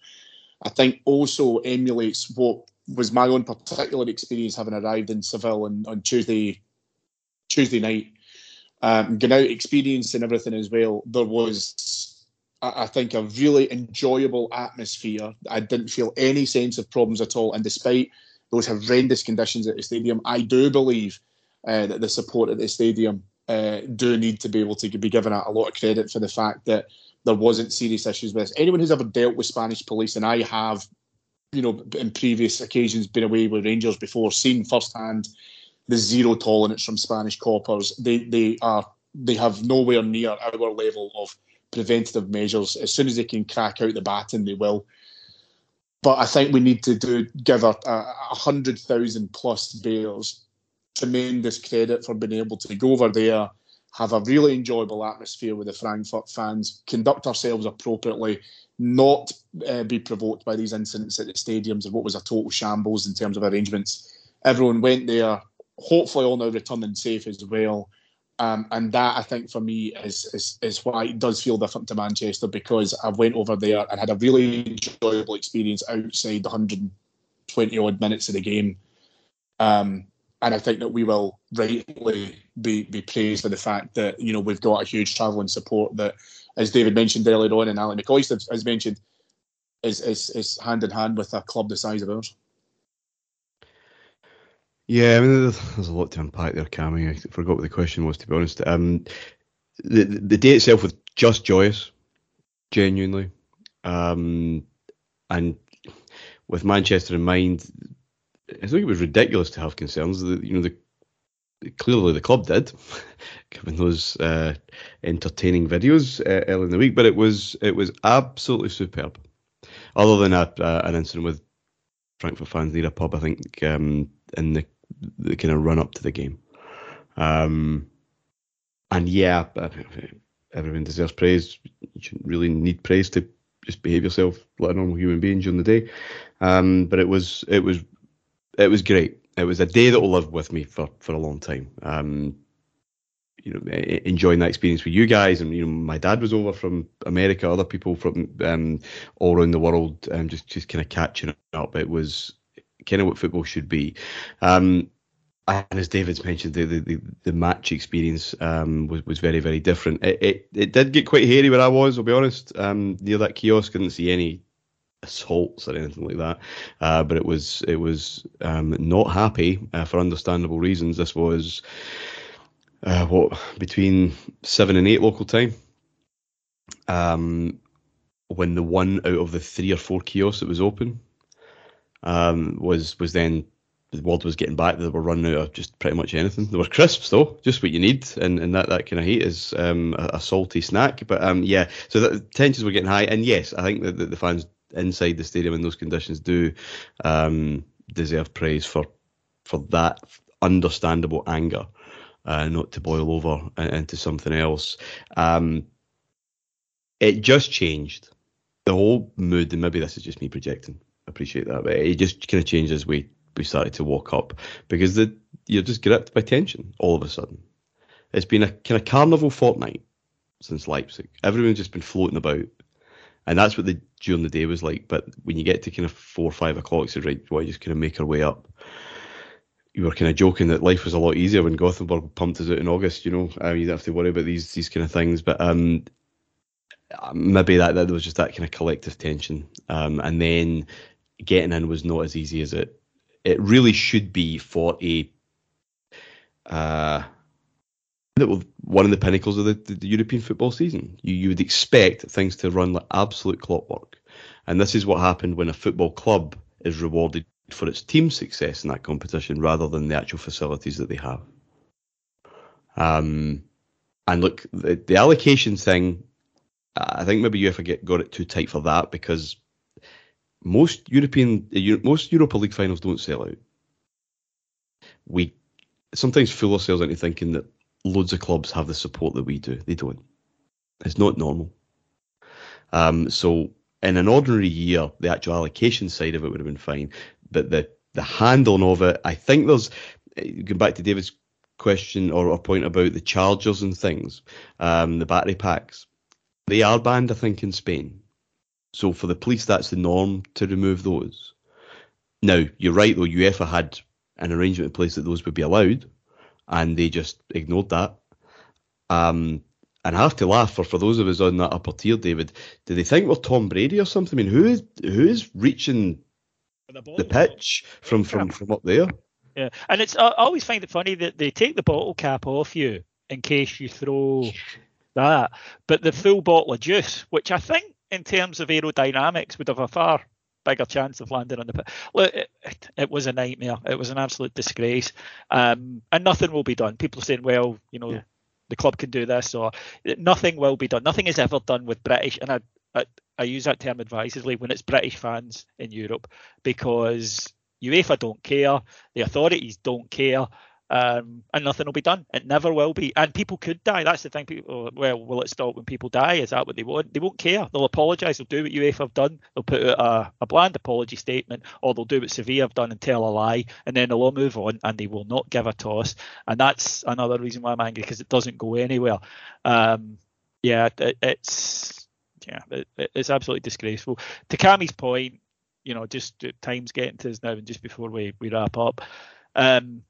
I think also emulates what was my own particular experience having arrived in Seville on, on Tuesday Tuesday night. Um, going out, experience and everything as well, there was, I, I think, a really enjoyable atmosphere. I didn't feel any sense of problems at all, and despite those horrendous conditions at the stadium, I do believe uh, that the support at the stadium uh, do need to be able to be given a, a lot of credit for the fact that there wasn't serious issues with this. Anyone who's ever dealt with Spanish police, and I have, you know, in previous occasions been away with Rangers before, seen firsthand the zero tolerance from Spanish coppers. They they are they have nowhere near our level of preventative measures. As soon as they can crack out the baton, they will. But I think we need to do give a, a hundred thousand plus players tremendous credit for being able to go over there, have a really enjoyable atmosphere with the Frankfurt fans, conduct ourselves appropriately, not uh, be provoked by these incidents at the stadiums of what was a total shambles in terms of arrangements. Everyone went there, hopefully all now returning safe as well. Um, and that, I think, for me, is, is is why it does feel different to Manchester, because I went over there and had a really enjoyable experience outside the one hundred twenty-odd minutes of the game. Um, and I think that we will rightly be, be praised for the fact that, you know, we've got a huge travelling support that, as David mentioned earlier on and Alan McCoist has mentioned, is, is, is hand in hand with a club the size of ours. Yeah, I mean, there's a lot to unpack there, Cammy. I forgot what the question was, to be honest. Um, the the day itself was just joyous. genuinely. Um, and with Manchester in mind, I think it was ridiculous to have concerns. That, you know, the, clearly the club did, given those uh, entertaining videos uh, early in the week. But it was it was absolutely superb. Other than a, uh, an incident with Frankfurt fans near a pub, I think, um, in the, the kind of run up to the game. Um, and yeah, everyone deserves praise. You shouldn't really need praise to just behave yourself like a normal human being during the day. Um, but it was it was it was great. It was a day that will live with me for, for a long time. Um, you know, enjoying that experience with you guys, and you know, my dad was over from America, other people from um, all around the world, and um, just just kind of catching up. It was kind of what football should be. Um, And as David's mentioned, the the, the match experience um, was, was very, very different. It, it it did get quite hairy where I was, I'll be honest. Um, near that kiosk, I didn't see any assaults or anything like that. Uh, but it was it was um, not happy uh, for understandable reasons. This was uh, what between seven and eight local time. Um, when the one out of the three or four kiosks that was open um, was was then. The world was getting back. They were running out of just pretty much anything. They were crisps, though, just what you need, and and that, that kind of heat is um, a, a salty snack. But um, yeah, so the tensions were getting high, and yes, I think that the fans inside the stadium in those conditions do um, deserve praise for for that understandable anger, uh, not to boil over into something else. Um, it just changed the whole mood, and maybe this is just me projecting. I appreciate that, but it just kind of changed as we. We started to walk up, because the, you're just gripped by tension all of a sudden. It's been a kind of carnival fortnight since Leipzig. Everyone's just been floating about, and that's what the during the day was like. But when you get to kind of four or five o'clock, so right, well, just kind of make our way up. You were kind of joking that life was a lot easier when Gothenburg pumped us out in August. You know, um, you don't have to worry about these these kind of things. But um, maybe that, that there was just that kind of collective tension, um, and then getting in was not as easy as it. It really should be for a uh, one of the pinnacles of the, the, the European football season. You you would expect things to run like absolute clockwork, and this is what happened when a football club is rewarded for its team success in that competition rather than the actual facilities that they have. Um, and look, the, the allocation thing, I think maybe UEFA get got it too tight for that, because. Most European, most Europa League finals don't sell out. We sometimes fool ourselves into thinking that loads of clubs have the support that we do. They don't. It's not normal. Um, so in an ordinary year, the actual allocation side of it would have been fine, but the the handling of it, I think there's going back to David's question or, or point about the chargers and things, um, the battery packs. They are banned, I think, in Spain. So for the police, that's the norm to remove those. Now, you're right, though, UEFA had an arrangement in place that those would be allowed, and they just ignored that. Um, and I have to laugh, for, for those of us on that upper tier, David, do they think we're Tom Brady or something? I mean, who is, who is reaching the, the pitch from, from, from up there? Yeah, and it's I always find it funny that they take the bottle cap off you in case you throw that, but the full bottle of juice, which I think, in terms of aerodynamics, would have a far bigger chance of landing on the pit. Look, it, it, it was a nightmare. It was an absolute disgrace. Um, and nothing will be done. People are saying, well, you know, yeah. the club can do this, or nothing will be done. Nothing is ever done with British, and I, I, I use that term advisedly, when it's British fans in Europe, because UEFA don't care, the authorities don't care, Um, and nothing will be done. It never will be. And people could die. That's the thing. People, well, will it stop when people die? Is that what they want? They won't care. They'll apologise. They'll do what UEFA have done. They'll put out a, a bland apology statement, or they'll do what Seville have done and tell a lie, and then they'll all move on, and they will not give a toss. And that's another reason why I'm angry, because it doesn't go anywhere. Um, yeah, it, it's yeah, it, it's absolutely disgraceful. To Cammy's point, you know, just time's getting to us now, and just before we, we wrap up, um,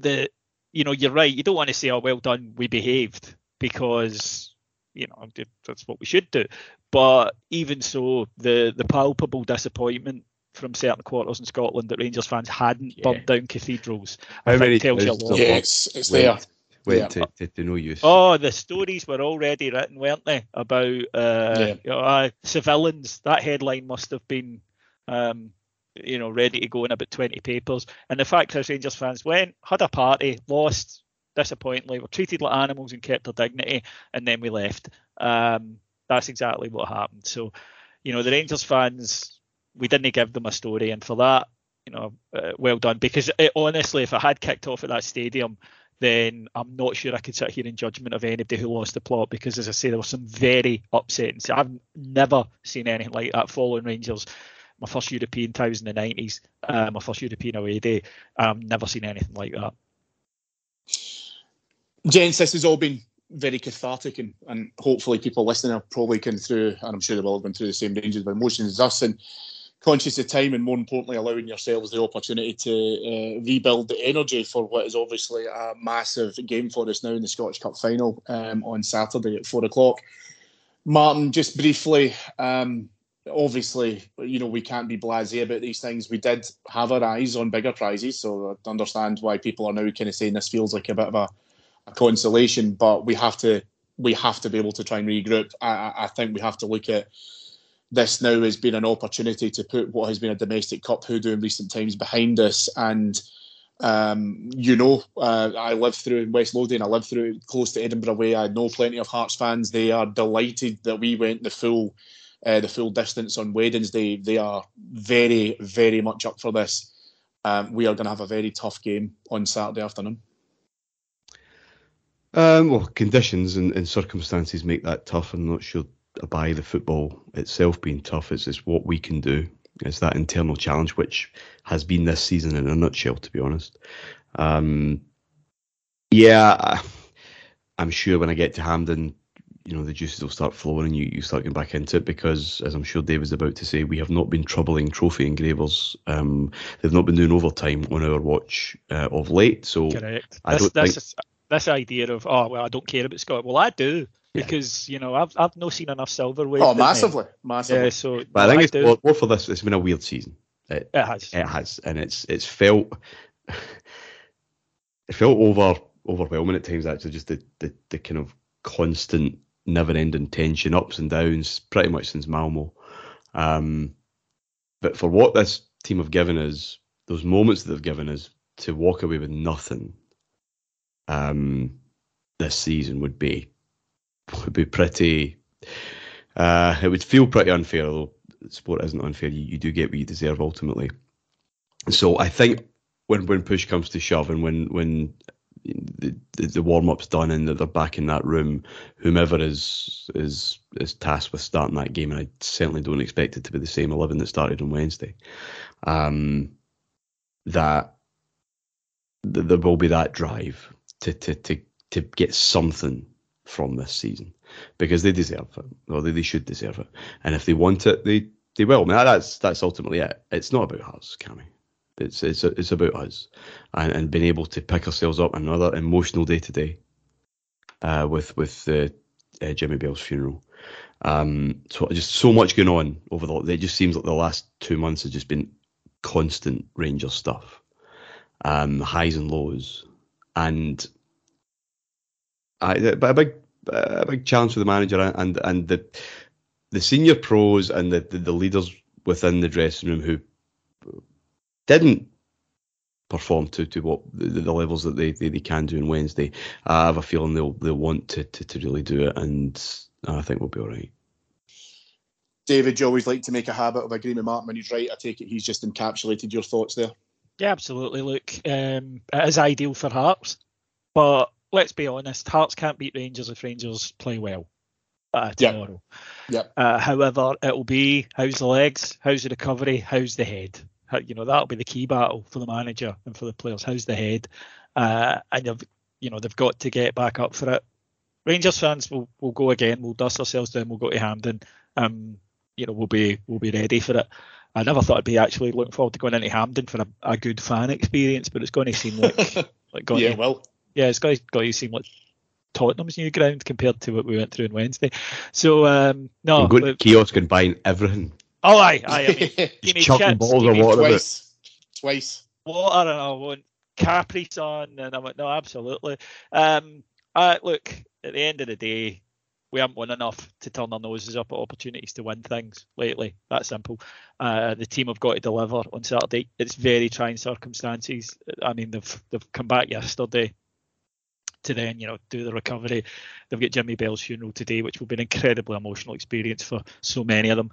The, you know, you're right. You don't want to say, "Oh, well done, we behaved," because you know that's what we should do. But even so, the the palpable disappointment from certain quarters in Scotland that Rangers fans hadn't yeah. burnt down cathedrals, I, I think, many tells you a lot. Yeah, it's, it's there. went yeah. to, to, to no use. Oh, the stories were already written, weren't they? About uh, yeah. you know, uh, civilians. That headline must have been, um, you know, ready to go in about twenty papers. And the fact is, Rangers fans went, had a party, lost disappointingly, were treated like animals and kept their dignity, and then we left. Um, that's exactly what happened. So, you know, the Rangers fans, we didn't give them a story, and for that, you know, uh, well done. Because it, honestly, if I had kicked off at that stadium, then I'm not sure I could sit here in judgment of anybody who lost the plot, because, as I say, there was some very upsetting. I've never seen anything like that. Following Rangers, my first European times in the nineties, uh, my first European away day, I've never seen anything like that. Gents, this has all been very cathartic, and, and hopefully people listening are probably going through, and I'm sure they will have been through the same ranges of emotions as us, and conscious of time, and more importantly, allowing yourselves the opportunity to uh, rebuild the energy for what is obviously a massive game for us now in the Scottish Cup final um, on Saturday at four o'clock. Martin, just briefly, um, obviously, you know, we can't be blasé about these things. We did have our eyes on bigger prizes, so I understand why people are now kind of saying this feels like a bit of a A consolation, but we have to we have to be able to try and regroup. I, I think we have to look at this now as being an opportunity to put what has been a domestic cup hoodoo in recent times behind us. And um, you know, uh, I lived through in West Lothian. I lived through close to Edinburgh way. I know plenty of Hearts fans. They are delighted that we went the full uh, the full distance on Wednesday. They are very very much up for this. Um, we are going to have a very tough game on Saturday afternoon. Um, well, conditions and, and circumstances make that tough. I'm not sure I buy the football itself being tough. It's, it's what we can do. It's that internal challenge, which has been this season in a nutshell, to be honest. Um, yeah, I, I'm sure when I get to Hampden, you know, the juices will start flowing and you, you start getting back into it because, as I'm sure David's about to say, we have not been troubling trophy engravers. Um, they've not been doing overtime on our watch uh, of late. So Correct. I that's, don't that's think... A- This idea of, oh, well, I don't care about Scott. Well, I do, yeah. because, you know, I've I've not seen enough silverware. Oh, massively, I? massively. Yeah, so, but well, I think I it's more, more for this. It's been a weird season. It, it has. It has. And it's it's felt, it felt over overwhelming at times, actually, just the, the, the kind of constant, never-ending tension, ups and downs, pretty much since Malmo. Um, but for what this team have given us, those moments that they've given us, to walk away with nothing Um, this season would be would be pretty. Uh, it would feel pretty unfair, although sport isn't unfair. You, you do get what you deserve ultimately. So I think when when push comes to shove, and when when the the, the warm up's done and that they're back in that room, whomever is is is tasked with starting that game, and I certainly don't expect it to be the same eleven that started on Wednesday. Um, that th- there will be that drive To, to to to get something from this season, because they deserve it, or they, they should deserve it, and if they want it, they, they will. I mean, that's that's ultimately it. It's not about us, Cammy. It's it's it's about us, and and being able to pick ourselves up another emotional day today, uh, with with the uh, Jimmy Bell's funeral. Um, so just so much going on over the. It just seems like the last two months has just been constant Rangers stuff, um, highs and lows. And I, but a big, a big challenge for the manager and and the the senior pros and the, the, the leaders within the dressing room who didn't perform to, to what the, the levels that they, they, they can do on Wednesday. I have a feeling they'll they want to, to, to really do it, and I think we'll be all right. David, you always like to make a habit of agreeing with Martin when he's right. I take it he's just encapsulated your thoughts there. Yeah, absolutely. Look, um, it is ideal for Hearts, but let's be honest, Hearts can't beat Rangers if Rangers play well uh, tomorrow. Yep. Yep. Uh, however, it'll be how's the legs, how's the recovery, how's the head. How, you know, that'll be the key battle for the manager and for the players. How's the head? Uh, and you've, you know, they've got to get back up for it. Rangers fans will will go again. We'll dust ourselves down. We'll go to Hampden. Um, you know, we'll be we'll be ready for it. I never thought I'd be actually looking forward to going into Hampden for a, a good fan experience, but it's going to seem like, like going yeah, to, well, yeah, it's going to, going to seem like Tottenham's new ground compared to what we went through on Wednesday. So um, no, you go to the kiosk and buying everything. Oh, aye, aye. I mean, give me chips, give me twice, twice. Water, I want Capri's on, and I'm like, no, absolutely. Um, I, look, at the end of the day, we haven't won enough to turn our noses up at opportunities to win things lately. That simple. Uh, the team have got to deliver on Saturday. It's very trying circumstances. I mean, they've they've come back yesterday to then, you know, do the recovery. They've got Jimmy Bell's funeral today, which will be an incredibly emotional experience for so many of them.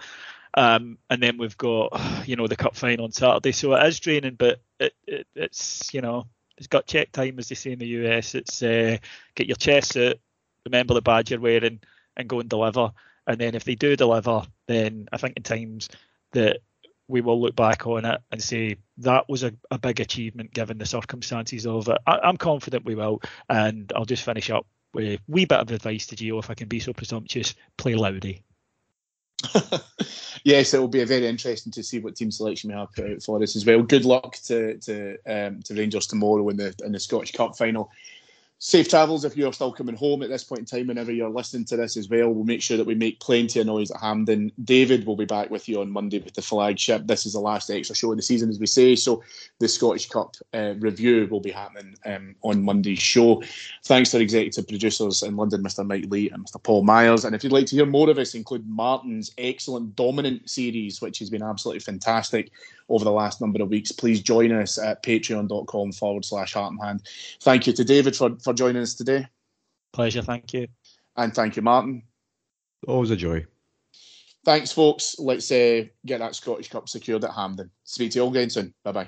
Um, and then we've got, you know, the cup final on Saturday. So it is draining, but it, it, it's, you know, it's gut check time, as they say in the U S. It's uh, get your chest out, remember the badge you're wearing, and go and deliver. And then if they do deliver, then I think in times that we will look back on it and say that was a, a big achievement given the circumstances of it. I, I'm confident we will. And I'll just finish up with a wee bit of advice to Gio, if I can be so presumptuous: play Loudy. Yes, it will be very interesting to see what team selection we have put out for us as well. Good luck to to, um, to Rangers tomorrow in the in the Scottish Cup final. Safe travels if you are still coming home at this point in time, whenever you're listening to this as well. We'll make sure that we make plenty of noise at Hampden. David will be back with you on Monday with the flagship. This is the last extra show of the season, as we say, so the Scottish Cup uh, review will be happening um, on Monday's show. Thanks to our executive producers in London, Mister Mike Lee and Mister Paul Myers. And if you'd like to hear more of us, include Martin's excellent Dominant series, which has been absolutely fantastic over the last number of weeks, please join us at patreon.com forward slash heart and hand. Thank you to David for, for joining us today. Pleasure, thank you. And thank you, Martin. Always a joy. Thanks, folks. Let's uh, get that Scottish Cup secured at Hampden. Speak to you all again soon. Bye-bye.